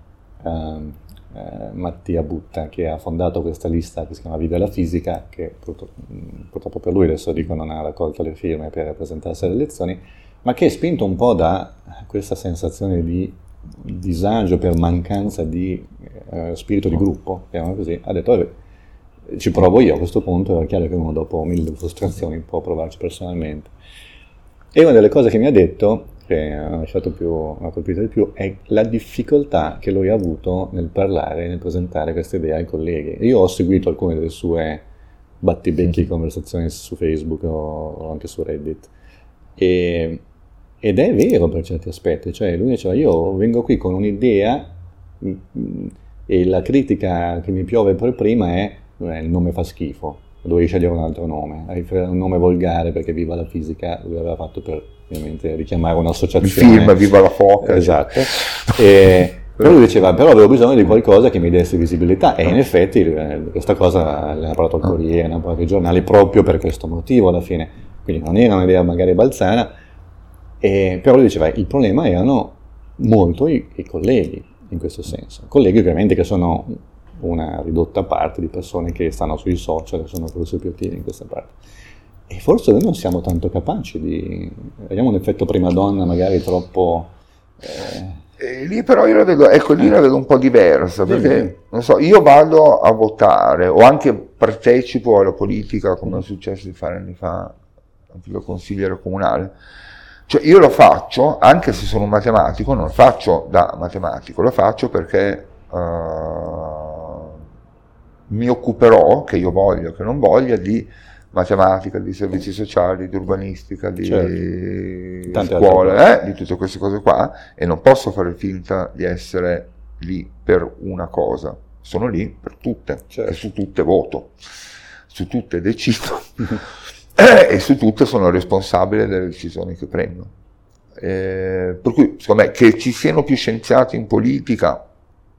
Mattia Butta, che ha fondato questa lista che si chiama Viva la Fisica, che purtroppo per lui adesso dico non ha raccolto le firme per presentarsi alle elezioni, ma che è spinto un po' da questa sensazione di disagio per mancanza di spirito di gruppo, diciamo così, ha detto ci provo io a questo punto. Era chiaro che uno dopo 1000 frustrazioni può provarci personalmente, e una delle cose che mi ha detto, che mi ha colpito di più, è la difficoltà che lui ha avuto nel parlare, nel presentare questa idea ai colleghi. Io ho seguito alcune delle sue battibecchi conversazioni su Facebook o anche su Reddit, ed è vero per certi aspetti, cioè lui diceva io vengo qui con un'idea e la critica che mi piove per prima è il nome fa schifo, dovevi scegliere un altro nome, un nome volgare, perché Viva la Fisica lui aveva fatto per ovviamente richiamare un'associazione. Il film Viva la Foca. Esatto. E però lui diceva, però avevo bisogno di qualcosa che mi desse visibilità, e in effetti questa cosa l'ha parlato il Corriere, l'ha parlato i giornali proprio per questo motivo alla fine, quindi non era un'idea magari balzana, però lui diceva il problema erano molto i colleghi in questo senso, colleghi ovviamente che sono una ridotta parte di persone che stanno sui social, che sono forse più attivi in questa parte. E forse noi non siamo tanto capaci di... abbiamo un effetto prima donna magari troppo... Lì però io la vedo, ecco, lì la vedo un po' diversa, perché non so, io vado a votare o anche partecipo alla politica, come è successo di fare anni fa, anche io consigliere comunale. Cioè io lo faccio, anche se sono un matematico, non lo faccio da matematico, lo faccio perché... mi occuperò, che io voglio o che non voglia, di matematica, di servizi sociali, di urbanistica, di scuola, di tutte queste cose qua, e non posso fare finta di essere lì per una cosa, sono lì per tutte, e su tutte voto, su tutte decido e su tutte sono responsabile delle decisioni che prendo. Per cui secondo me che ci siano più scienziati in politica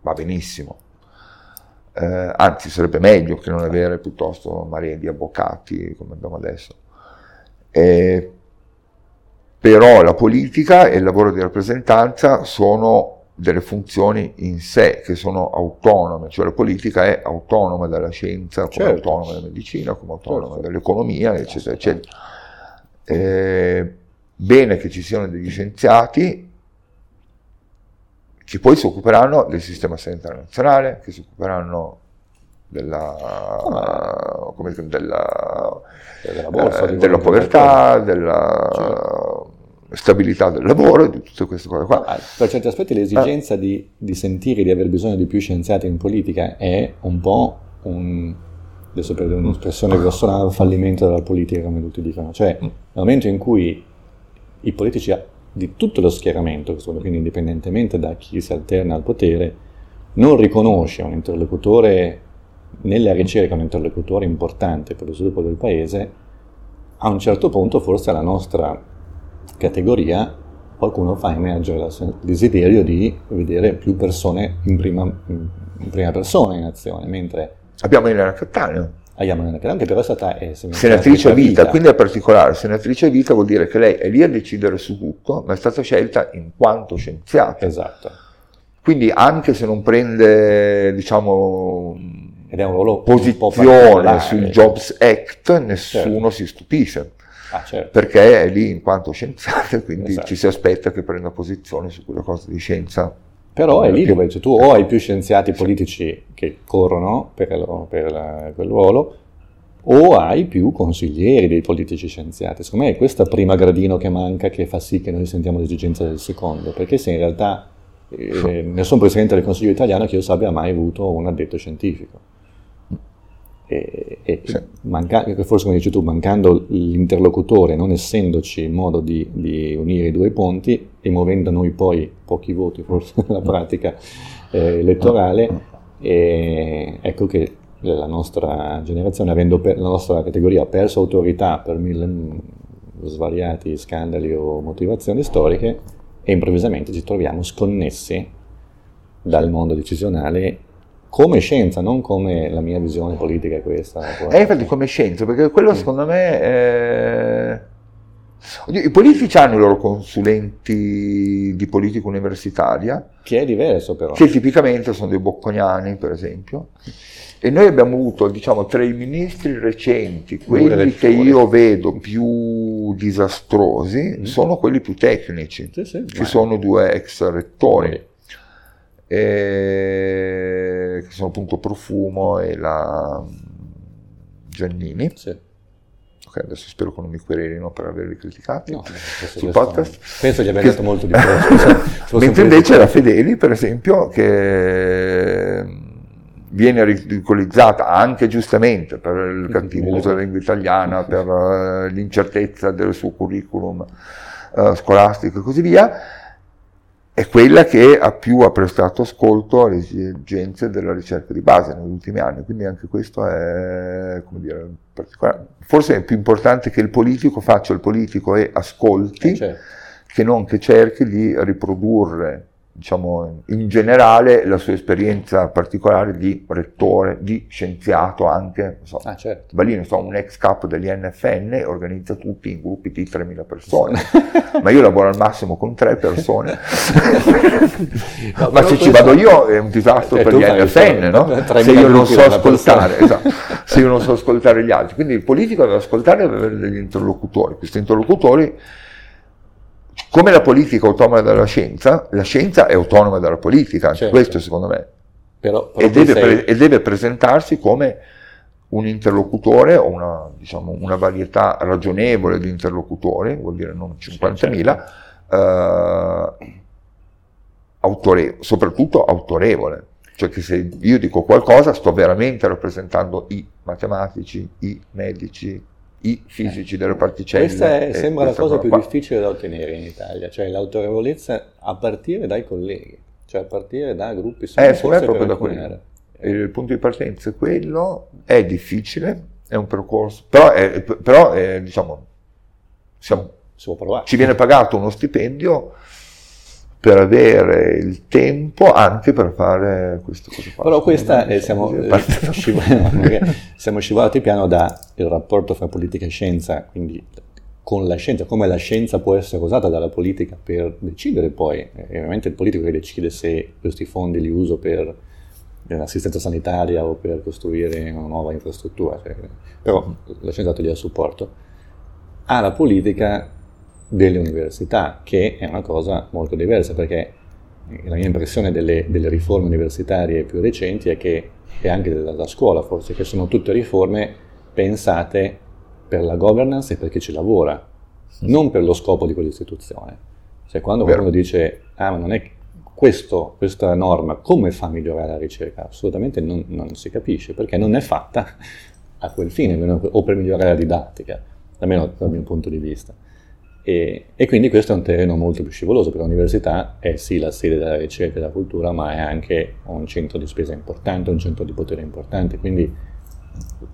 va benissimo. Anzi, sarebbe meglio che non avere piuttosto marea di avvocati come abbiamo adesso. Però la politica e il lavoro di rappresentanza sono delle funzioni in sé, che sono autonome, cioè la politica è autonoma dalla scienza, come autonoma dalla medicina, come autonoma dall'economia, eccetera, eccetera. Bene che ci siano degli scienziati che poi si occuperanno del sistema sanitario nazionale, che si occuperanno della, della borsa, della povertà, della stabilità del lavoro, di tutte queste cose qua. Per certi aspetti l'esigenza di sentire di aver bisogno di più scienziati in politica è un po' un, adesso per un'espressione grossolana, fallimento della politica, come tutti dicono. Cioè, nel momento in cui i politici di tutto lo schieramento, quindi indipendentemente da chi si alterna al potere, non riconosce un interlocutore nella ricerca, un interlocutore importante per lo sviluppo del paese, a un certo punto forse alla nostra categoria qualcuno fa emergere il desiderio di vedere più persone in prima persona in azione, mentre... Abbiamo Elena Cattaneo. Anche però è stata senatrice a vita, quindi è particolare. Senatrice a vita vuol dire che lei è lì a decidere su tutto, ma è stata scelta in quanto scienziata. Esatto. Quindi anche se non prende, diciamo, posizione sul Jobs Act, nessuno si stupisce, perché è lì in quanto scienziata, quindi ci si aspetta che prenda posizione su quella cosa di scienza. Però è lì dove tu o hai più scienziati politici che corrono per quel ruolo, o hai più consiglieri dei politici scienziati. Secondo me è questo primo gradino che manca, che fa sì che noi sentiamo l'esigenza del secondo, perché se in realtà nessun presidente del Consiglio italiano che io sappia ha mai avuto un addetto scientifico. Forse come dici tu, mancando l'interlocutore, non essendoci modo di unire i due ponti e muovendo noi poi pochi voti forse nella pratica elettorale, ecco che la nostra generazione, avendo la nostra categoria perso autorità per mille svariati scandali o motivazioni storiche, e improvvisamente ci troviamo sconnessi dal mondo decisionale come scienza, non come la mia visione politica è questa. Infatti come scienza, perché quello secondo me è... Oddio, i politici hanno i loro consulenti di politica universitaria. Che è diverso però. Che tipicamente sono dei bocconiani, per esempio. E noi abbiamo avuto, diciamo, tra i ministri recenti, quelli che io vedo più disastrosi, sono quelli più tecnici. Ci sono due ex rettori. Che sono appunto Profumo e la Giannini. Adesso spero che non mi querelino per averli criticati sul podcast. Penso di aver detto molto di più. Mentre invece la Fedeli, per esempio, che viene ridicolizzata anche giustamente per il cattivo uso della lingua italiana, per l'incertezza del suo curriculum scolastico e così via. è quella che ha più prestato ascolto alle esigenze della ricerca di base negli ultimi anni, quindi anche questo è, come dire, particolare. Forse è più importante che il politico faccia il politico e ascolti, certo, che non che cerchi di riprodurre, diciamo, in generale la sua esperienza particolare di rettore, di scienziato anche, non so, certo. Balino, so, un ex capo dell'INFN organizza tutti in gruppi di 3.000 persone, ma io lavoro al massimo con 3 persone, no, ma se ci vado io è un disastro per l'INFN, no? Se io non so ascoltare, esatto, se io non so ascoltare gli altri, quindi il politico deve ascoltare e deve avere degli interlocutori, questi interlocutori. Come la politica è autonoma dalla scienza, la scienza è autonoma dalla politica, anche certo, questo secondo me, però e deve presentarsi come un interlocutore o una, diciamo, una varietà ragionevole di interlocutori, vuol dire non 50.000, certo, soprattutto autorevole, cioè che se io dico qualcosa sto veramente rappresentando i matematici, i medici, i fisici delle particelle. Questa sembra la cosa più difficile da ottenere in Italia, cioè l'autorevolezza a partire dai colleghi, cioè a partire da gruppi superiori. Secondo me proprio da quello. Il punto di partenza è quello, è difficile, è un percorso, però è, diciamo, ci viene pagato uno stipendio per avere il tempo anche per fare questo cosa qua. Però questa siamo scivolati piano da il rapporto fra politica e scienza, quindi con la scienza, come la scienza può essere usata dalla politica per decidere poi, è veramente il politico che decide se questi fondi li uso per assistenza sanitaria o per costruire una nuova infrastruttura, cioè, però la scienza toglie il supporto alla politica delle università, che è una cosa molto diversa, perché la mia impressione delle riforme universitarie più recenti è che, e anche della scuola forse, che sono tutte riforme pensate per la governance e per chi ci lavora, non per lo scopo di quell'istituzione. Cioè quando qualcuno dice, ma non è questa norma, come fa a migliorare la ricerca? Assolutamente non si capisce, perché non è fatta a quel fine, o per migliorare la didattica, almeno dal mio punto di vista. E quindi questo è un terreno molto più scivoloso, perché l'università è sì la sede della ricerca e della cultura, ma è anche un centro di spesa importante, un centro di potere importante, quindi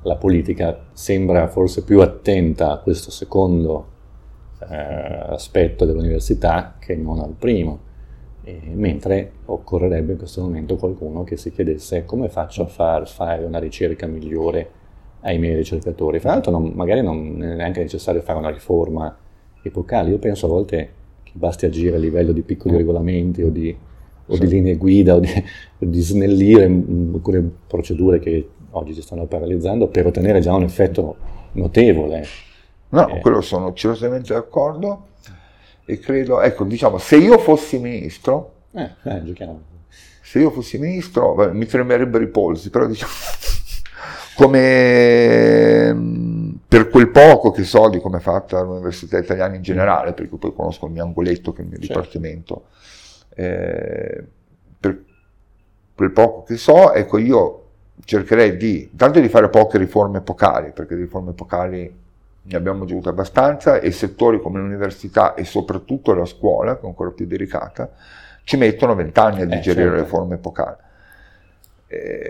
la politica sembra forse più attenta a questo secondo aspetto dell'università che non al primo, mentre occorrerebbe in questo momento qualcuno che si chiedesse come faccio a fare una ricerca migliore ai miei ricercatori. Fra l'altro magari non è neanche necessario fare una riforma epocali. Io penso a volte che basti agire a livello di piccoli regolamenti o di linee guida o di snellire alcune procedure che oggi si stanno paralizzando per ottenere già un effetto notevole. Quello sono certamente d'accordo e credo, se io fossi ministro, mi tremerebbero i polsi, però diciamo come... Per quel poco che so di come è fatta l'università italiana in generale, perché poi conosco il mio angoletto che è il mio dipartimento, per quel poco che so, io cercherei di fare poche riforme epocali, perché di riforme epocali ne abbiamo già avute abbastanza, e settori come l'università e soprattutto la scuola, che è ancora più delicata, ci mettono 20 anni a digerire le riforme epocali.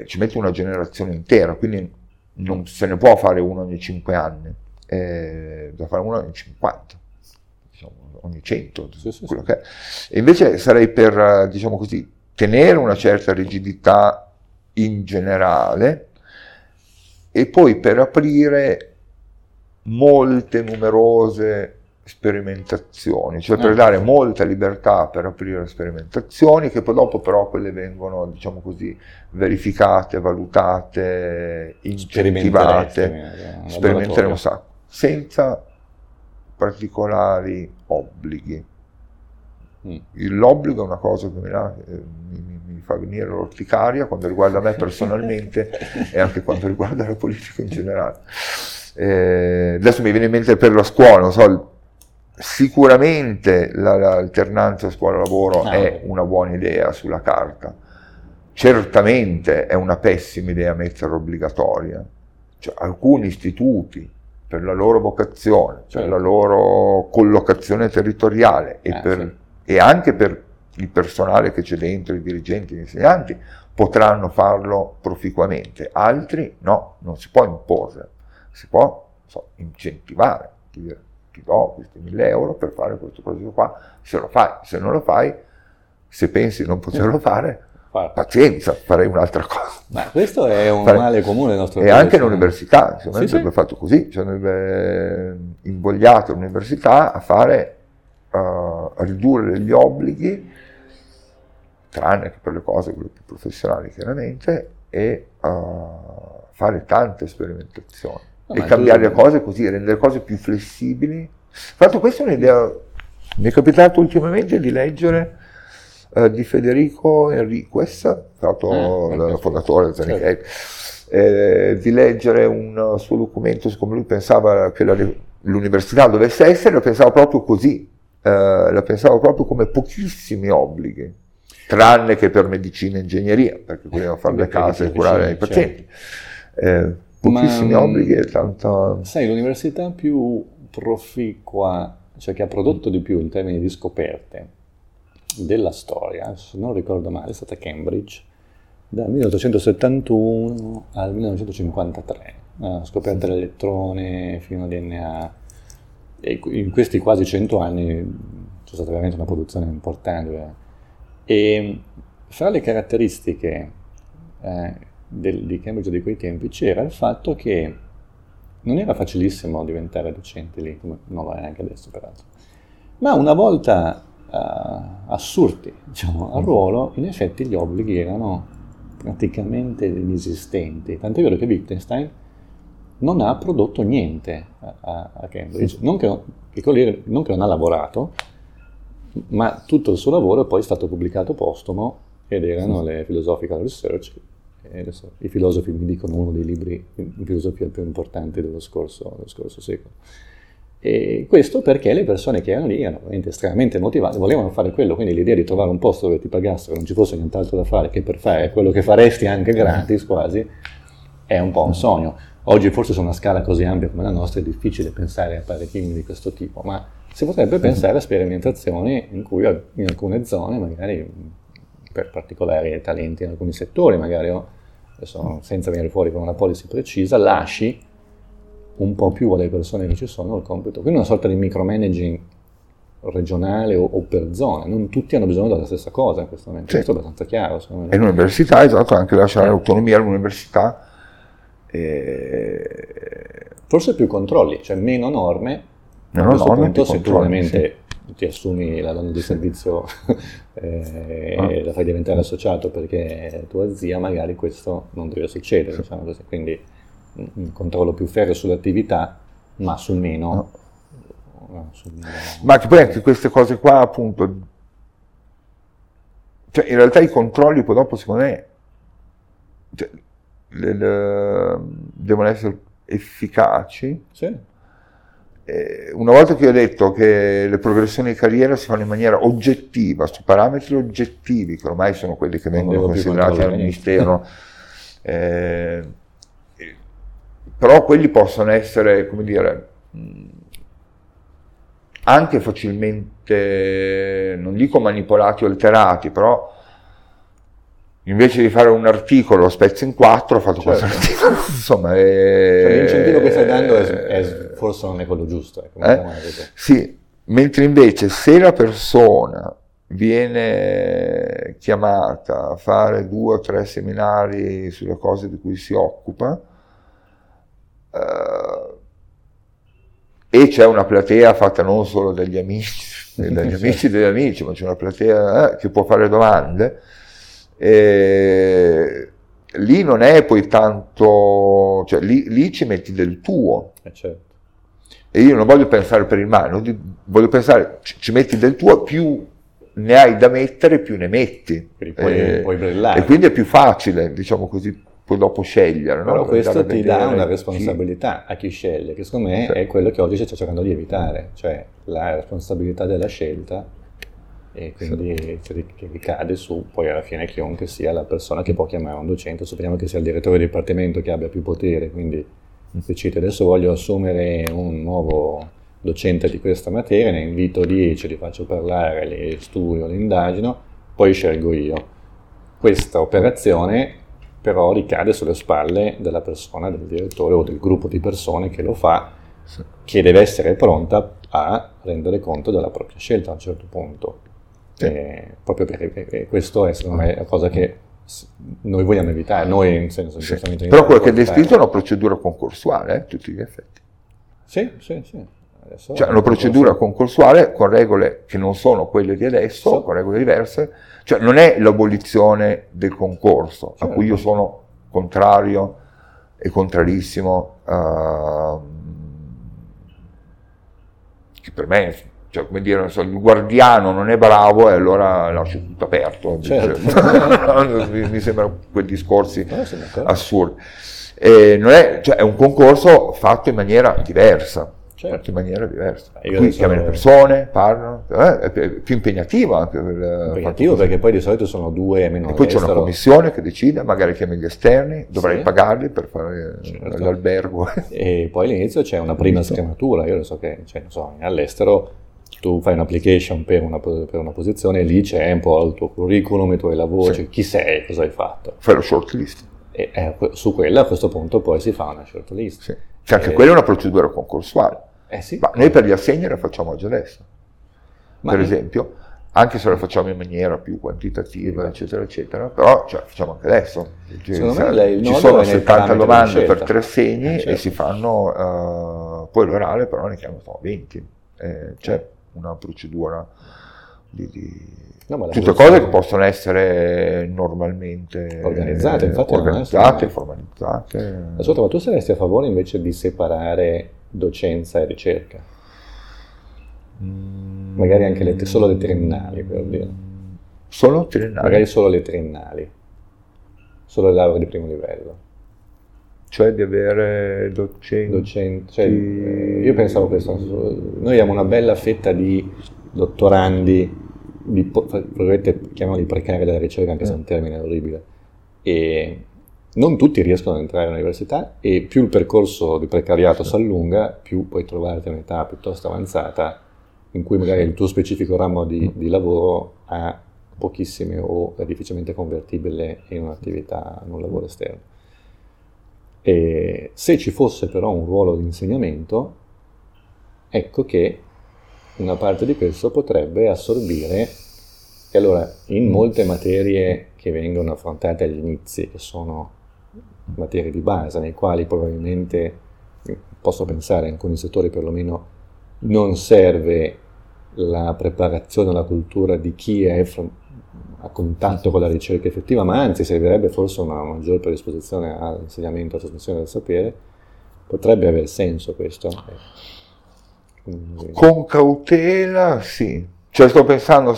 Ci mette una generazione intera, quindi non se ne può fare uno ogni 5 anni, bisogna fare uno ogni 50, diciamo, ogni 100, quello che è. E invece sarei per, diciamo così, tenere una certa rigidità in generale e poi per aprire molte, numerose sperimentazioni, cioè per dare molta libertà per aprire sperimentazioni, che poi dopo però quelle vengono, diciamo così, verificate, valutate, incentivate, sperimenteremo un sacco, senza particolari obblighi. L'obbligo è una cosa che mi fa venire l'orticaria quando riguarda me personalmente e anche quando riguarda la politica in generale. Adesso mi viene in mente per la scuola, non so, sicuramente l'alternanza scuola-lavoro è una buona idea sulla carta, certamente è una pessima idea metterla obbligatoria, cioè alcuni istituti per la loro vocazione, per la loro collocazione territoriale e anche per il personale che c'è dentro, i dirigenti, gli insegnanti, potranno farlo proficuamente, altri no, non si può imporre, si può incentivare, dire ti do questi 1.000 euro per fare questo progetto qua, se lo fai, se non lo fai, se pensi di non poterlo fare, pazienza, farei un'altra cosa. Ma questo è un male comune del nostro paese. E anche l'università, secondo me, sempre fatto così, cioè invogliato l'università a fare, a ridurre gli obblighi, tranne che per le cose più professionali chiaramente, e fare tante sperimentazioni, no, e cambiare le cose così, rendere cose più flessibili. Infatti questa è un'idea, mi è capitato ultimamente di leggere di Federico Enriques, stato il fondatore del Zanichelli, di leggere un suo documento, siccome lui pensava che l'università dovesse essere, lo pensava proprio così, la pensava proprio come pochissimi obblighi, tranne che per medicina e ingegneria, perché volevano fare le case e curare i pazienti. Pochissimi obblighi e tanta... Sai, l'università più proficua, cioè che ha prodotto di più in termini di scoperte della storia, se non ricordo male, è stata Cambridge, dal 1871 al 1953. Ha scoperto l'elettrone fino al DNA, e in questi quasi 100 anni c'è stata veramente una produzione importante. E fra le caratteristiche di Cambridge di quei tempi c'era il fatto che non era facilissimo diventare docente lì, come non lo è anche adesso peraltro, ma una volta assurti, diciamo, al ruolo, in effetti gli obblighi erano praticamente inesistenti, tant'è vero che Wittgenstein non ha prodotto niente a Cambridge, non che non ha lavorato, ma tutto il suo lavoro è poi stato pubblicato postumo, ed erano le Philosophical Research, i filosofi mi dicono uno dei libri di filosofia più importanti dello scorso secolo. E questo perché le persone che erano lì erano veramente estremamente motivate, volevano fare quello, quindi l'idea di trovare un posto dove ti pagassero, non ci fosse nient'altro da fare che per fare quello che faresti anche gratis quasi, è un po' un sogno. Oggi forse su una scala così ampia come la nostra è difficile pensare a parecchini di questo tipo, ma si potrebbe pensare a sperimentazioni in cui in alcune zone, magari per particolari talenti in alcuni settori, magari senza venire fuori con una policy precisa, lasci un po' più alle persone che ci sono il compito. Quindi una sorta di micromanaging regionale o per zona, non tutti hanno bisogno della stessa cosa in questo momento, questo è abbastanza chiaro. Secondo me. E l'università, esatto, anche lasciare l'autonomia all'università. Forse più controlli, cioè meno norme. A questo punto se tu veramente ti assumi la donna di servizio e la fai diventare associato perché è tua zia, magari questo non deve succedere, diciamo così. Quindi un controllo più ferreo sull'attività, ma sul meno. Ma che poi anche queste cose qua, appunto, cioè in realtà i controlli poi dopo secondo me devono essere efficaci. Sì. Una volta che ho detto che le progressioni di carriera si fanno in maniera oggettiva, su parametri oggettivi, che ormai sono quelli che vengono considerati dal Ministero, però quelli possono essere, come dire, anche facilmente, non dico manipolati o alterati, però invece di fare un articolo spezzo in quattro, ho fatto questo articolo, insomma... l'incentivo che stai dando forse non è quello giusto. Sì, mentre invece se la persona viene chiamata a fare 2 o 3 seminari sulle cose di cui si occupa, e c'è una platea fatta non solo dagli amici, degli amici, ma c'è una platea che può fare domande, lì non è poi tanto, cioè lì ci metti del tuo, certo. E io non voglio pensare per il male, voglio pensare ci metti del tuo, più ne hai da mettere più ne metti, quindi puoi brillare, e quindi è più facile, diciamo così, poi dopo scegliere, però no? Questo ti dà una responsabilità a chi sceglie, che secondo me è quello che oggi si sta cercando di evitare, cioè la responsabilità della scelta, e quindi che ricade su poi alla fine chiunque sia la persona che può chiamare un docente. Supponiamo che sia il direttore del dipartimento che abbia più potere, quindi decide adesso voglio assumere un nuovo docente di questa materia, ne invito 10, li faccio parlare, li studio, li indagino, poi scelgo io. Questa operazione però ricade sulle spalle della persona, del direttore o del gruppo di persone che lo fa, che deve essere pronta a rendere conto della propria scelta a un certo punto. Sì. Proprio perché questo è, secondo me, la cosa che noi vogliamo evitare, noi in senso giustamente. Però quello che è descritto è una procedura concorsuale, a tutti gli effetti. Sì, sì, sì. Adesso cioè una procedura concorsuale con regole che non sono quelle di adesso, sì, con regole diverse, cioè non è l'abolizione del concorso, sì, a cui io sono contrario e contrarissimo, che per me, cioè come dire, non so, il guardiano non è bravo e allora lascio tutto aperto, certo. Mi sembrano quei discorsi assurdi. Non è, cioè, è un concorso fatto in maniera diversa, certo, fatto in maniera diversa. Qui chiamano le persone, parlano, è più impegnativo anche impegnativo perché poi di solito sono due meno e poi c'è una commissione che decide, magari chiami gli esterni, dovrai sì, pagarli per fare certo, l'albergo. E poi all'inizio c'è una prima schematura, io lo so che cioè, non so, all'estero tu fai un'application per una posizione e lì c'è un po' il tuo curriculum, i tuoi lavori, sì, cioè, chi sei, cosa hai fatto. Fai lo shortlist. E su quella a questo punto poi si fa una shortlist. Sì. Cioè anche quella è una procedura concorsuale. Sì. Ma noi per gli assegni la facciamo già adesso. Ma per esempio, anche se la facciamo in maniera più quantitativa, eccetera, eccetera, però cioè, facciamo anche adesso. Ci sono 70 domande per 3 segni certo, e si fanno, poi l'orale però ne chiamano 20. C'è una procedura di no, tutte cose che possono essere normalmente organizzate, infatti organizzate, formalizzate. Ascolta, ma tu saresti a favore invece di separare docenza e ricerca? Magari anche solo le triennali, per dire. Solo triennali? Magari solo le triennali, solo le lauree di primo livello. Cioè di avere docenti... Cioè, io pensavo questo, noi abbiamo una bella fetta di dottorandi, chiamano di precari della ricerca, anche se è un termine orribile, e non tutti riescono ad entrare all'università e più il percorso di precariato si allunga, più puoi trovarti in un'età piuttosto avanzata in cui magari il tuo specifico ramo di lavoro ha pochissime o è difficilmente convertibile in un'attività, in un lavoro esterno. E se ci fosse però un ruolo di insegnamento, ecco che una parte di questo potrebbe assorbire, e allora in molte materie che vengono affrontate agli inizi, che sono materie di base, nei quali probabilmente, posso pensare in alcuni settori perlomeno, non serve la preparazione, la cultura di chi è a contatto con la ricerca effettiva, ma anzi servirebbe forse una maggior predisposizione all'insegnamento, alla trasmissione del sapere, potrebbe aver senso questo. Con cautela, sì. Cioè sto pensando,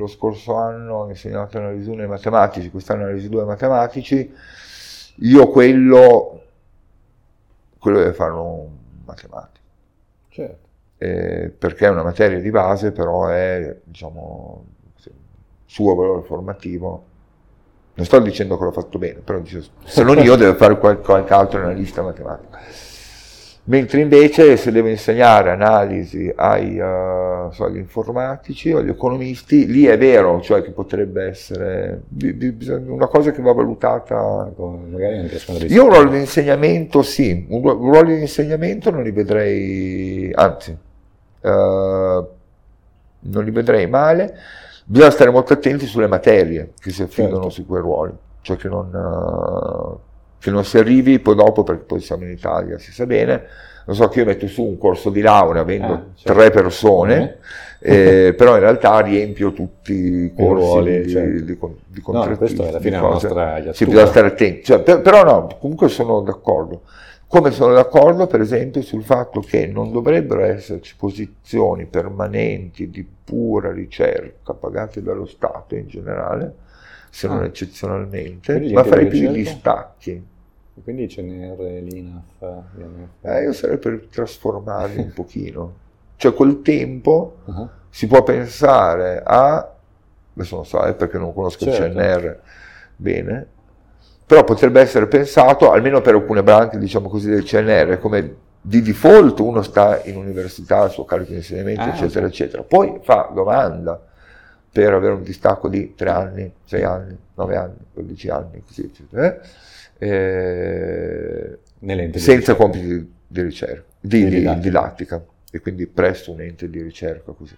lo scorso anno ho insegnato analisi 1 ai matematici, quest'anno analisi 2 ai matematici, io quello deve farlo un matematico. Certo. Perché è una materia di base, però è, diciamo, suo valore formativo. Non sto dicendo che l'ho fatto bene, però se non io devo fare qualche altro analista matematico. Mentre invece se devo insegnare analisi agli informatici o agli economisti, lì è vero, cioè che potrebbe essere una cosa che va valutata. Magari anche io un ruolo di insegnamento sì, un ruolo di insegnamento non li vedrei, anzi, non li vedrei male, bisogna stare molto attenti sulle materie che si affidano certo, su quei ruoli, cioè che non si arrivi poi dopo, perché poi siamo in Italia, si sa bene, non so che io metto su un corso di laurea, avendo certo, 3 persone, però in realtà riempio tutti i corsi ruoli, certo, di contrattisti. No, questo è alla fine la nostra ghiattura. Sì, bisogna stare attenti, cioè, però no, comunque sono d'accordo. Come sono d'accordo per esempio sul fatto che non dovrebbero esserci posizioni permanenti di pura ricerca pagate dallo Stato in generale, se non eccezionalmente, ma farei più degli stacchi. E quindi CNR, l'INAF... io sarei per trasformarli un pochino. Cioè col tempo si può pensare a... Adesso non so, perché non conosco il certo, CNR bene, però potrebbe essere pensato, almeno per alcune branche, diciamo così, del CNR, come di default uno sta in università, al suo carico di insegnamento, eccetera, eccetera. Poi fa domanda per avere un distacco di 3 anni, 6 anni, 9 anni, 12 anni, così eccetera, senza compiti di ricerca, di didattica, e quindi presso un ente di ricerca così.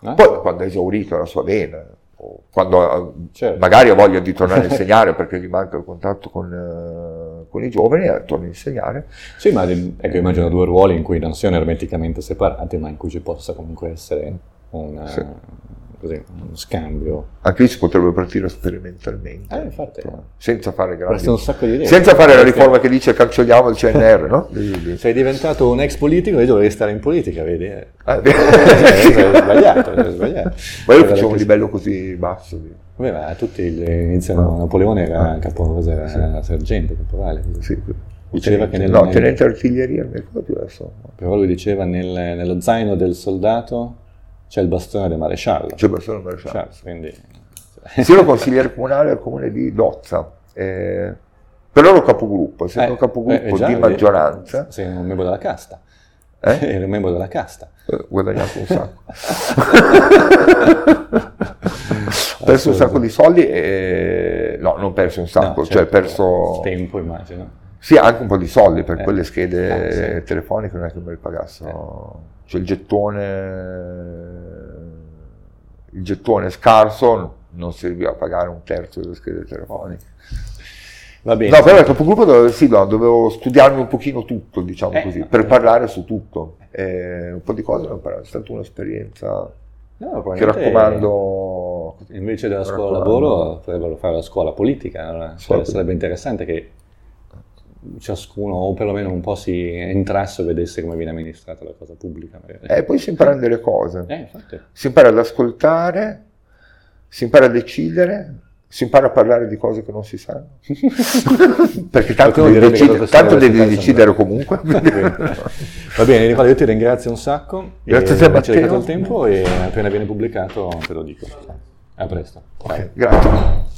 Poi quando ha esaurito la sua vena, o quando magari ha voglia di tornare a insegnare perché gli manca il contatto con i giovani, torna a insegnare. Sì, ma ecco, immagino due ruoli in cui non siano ermeticamente separati, ma in cui ci possa comunque essere uno scambio. Anche lì si potrebbe partire sperimentalmente, infatti, senza fare grandi, senza fare la riforma che dice cancelliamo il CNR, no? Sei diventato un ex politico e dovevi stare in politica, vedi? Sbagliato. Ma io facevo un livello così basso. Beh, ma tutti iniziano. Napoleone era sergente, caporale. Sì. Diceva che tenente artiglieria, non mi ricordo adesso. Però lui diceva nello zaino del soldato c'è il bastone del maresciallo. Quindi... Sì, ero consigliere comunale al comune di Dozza, però ero capogruppo, essendo capogruppo di maggioranza. Sei un membro della casta. Eri un membro della casta. Guadagnato un sacco. Perso un sacco di soldi e... No, non perso un sacco, perso... Tempo, immagino. Sì, anche un po' di soldi, per quelle schede telefoniche non è che me le pagassero. Cioè il gettone scarso non serviva a pagare un terzo delle schede telefoniche. Va bene. No, però il capogruppo dovevo studiarmi un pochino tutto, diciamo così, per parlare su tutto. Un po' di cose ho imparato, è stata un'esperienza che raccomando. Invece della scuola lavoro potrebbero fare la scuola politica, sarebbe interessante che ciascuno, o perlomeno un po' si entrasse e vedesse come viene amministrata la cosa pubblica. E poi si imparano delle cose, si impara ad ascoltare, si impara a decidere, si impara a parlare di cose che non si sanno, perché tanto devi decidere comunque. Va bene, Nicola, io ti ringrazio un sacco. Grazie a te, Matteo. Ci hai dedicato il tempo e appena viene pubblicato te lo dico. A presto. Okay, grazie.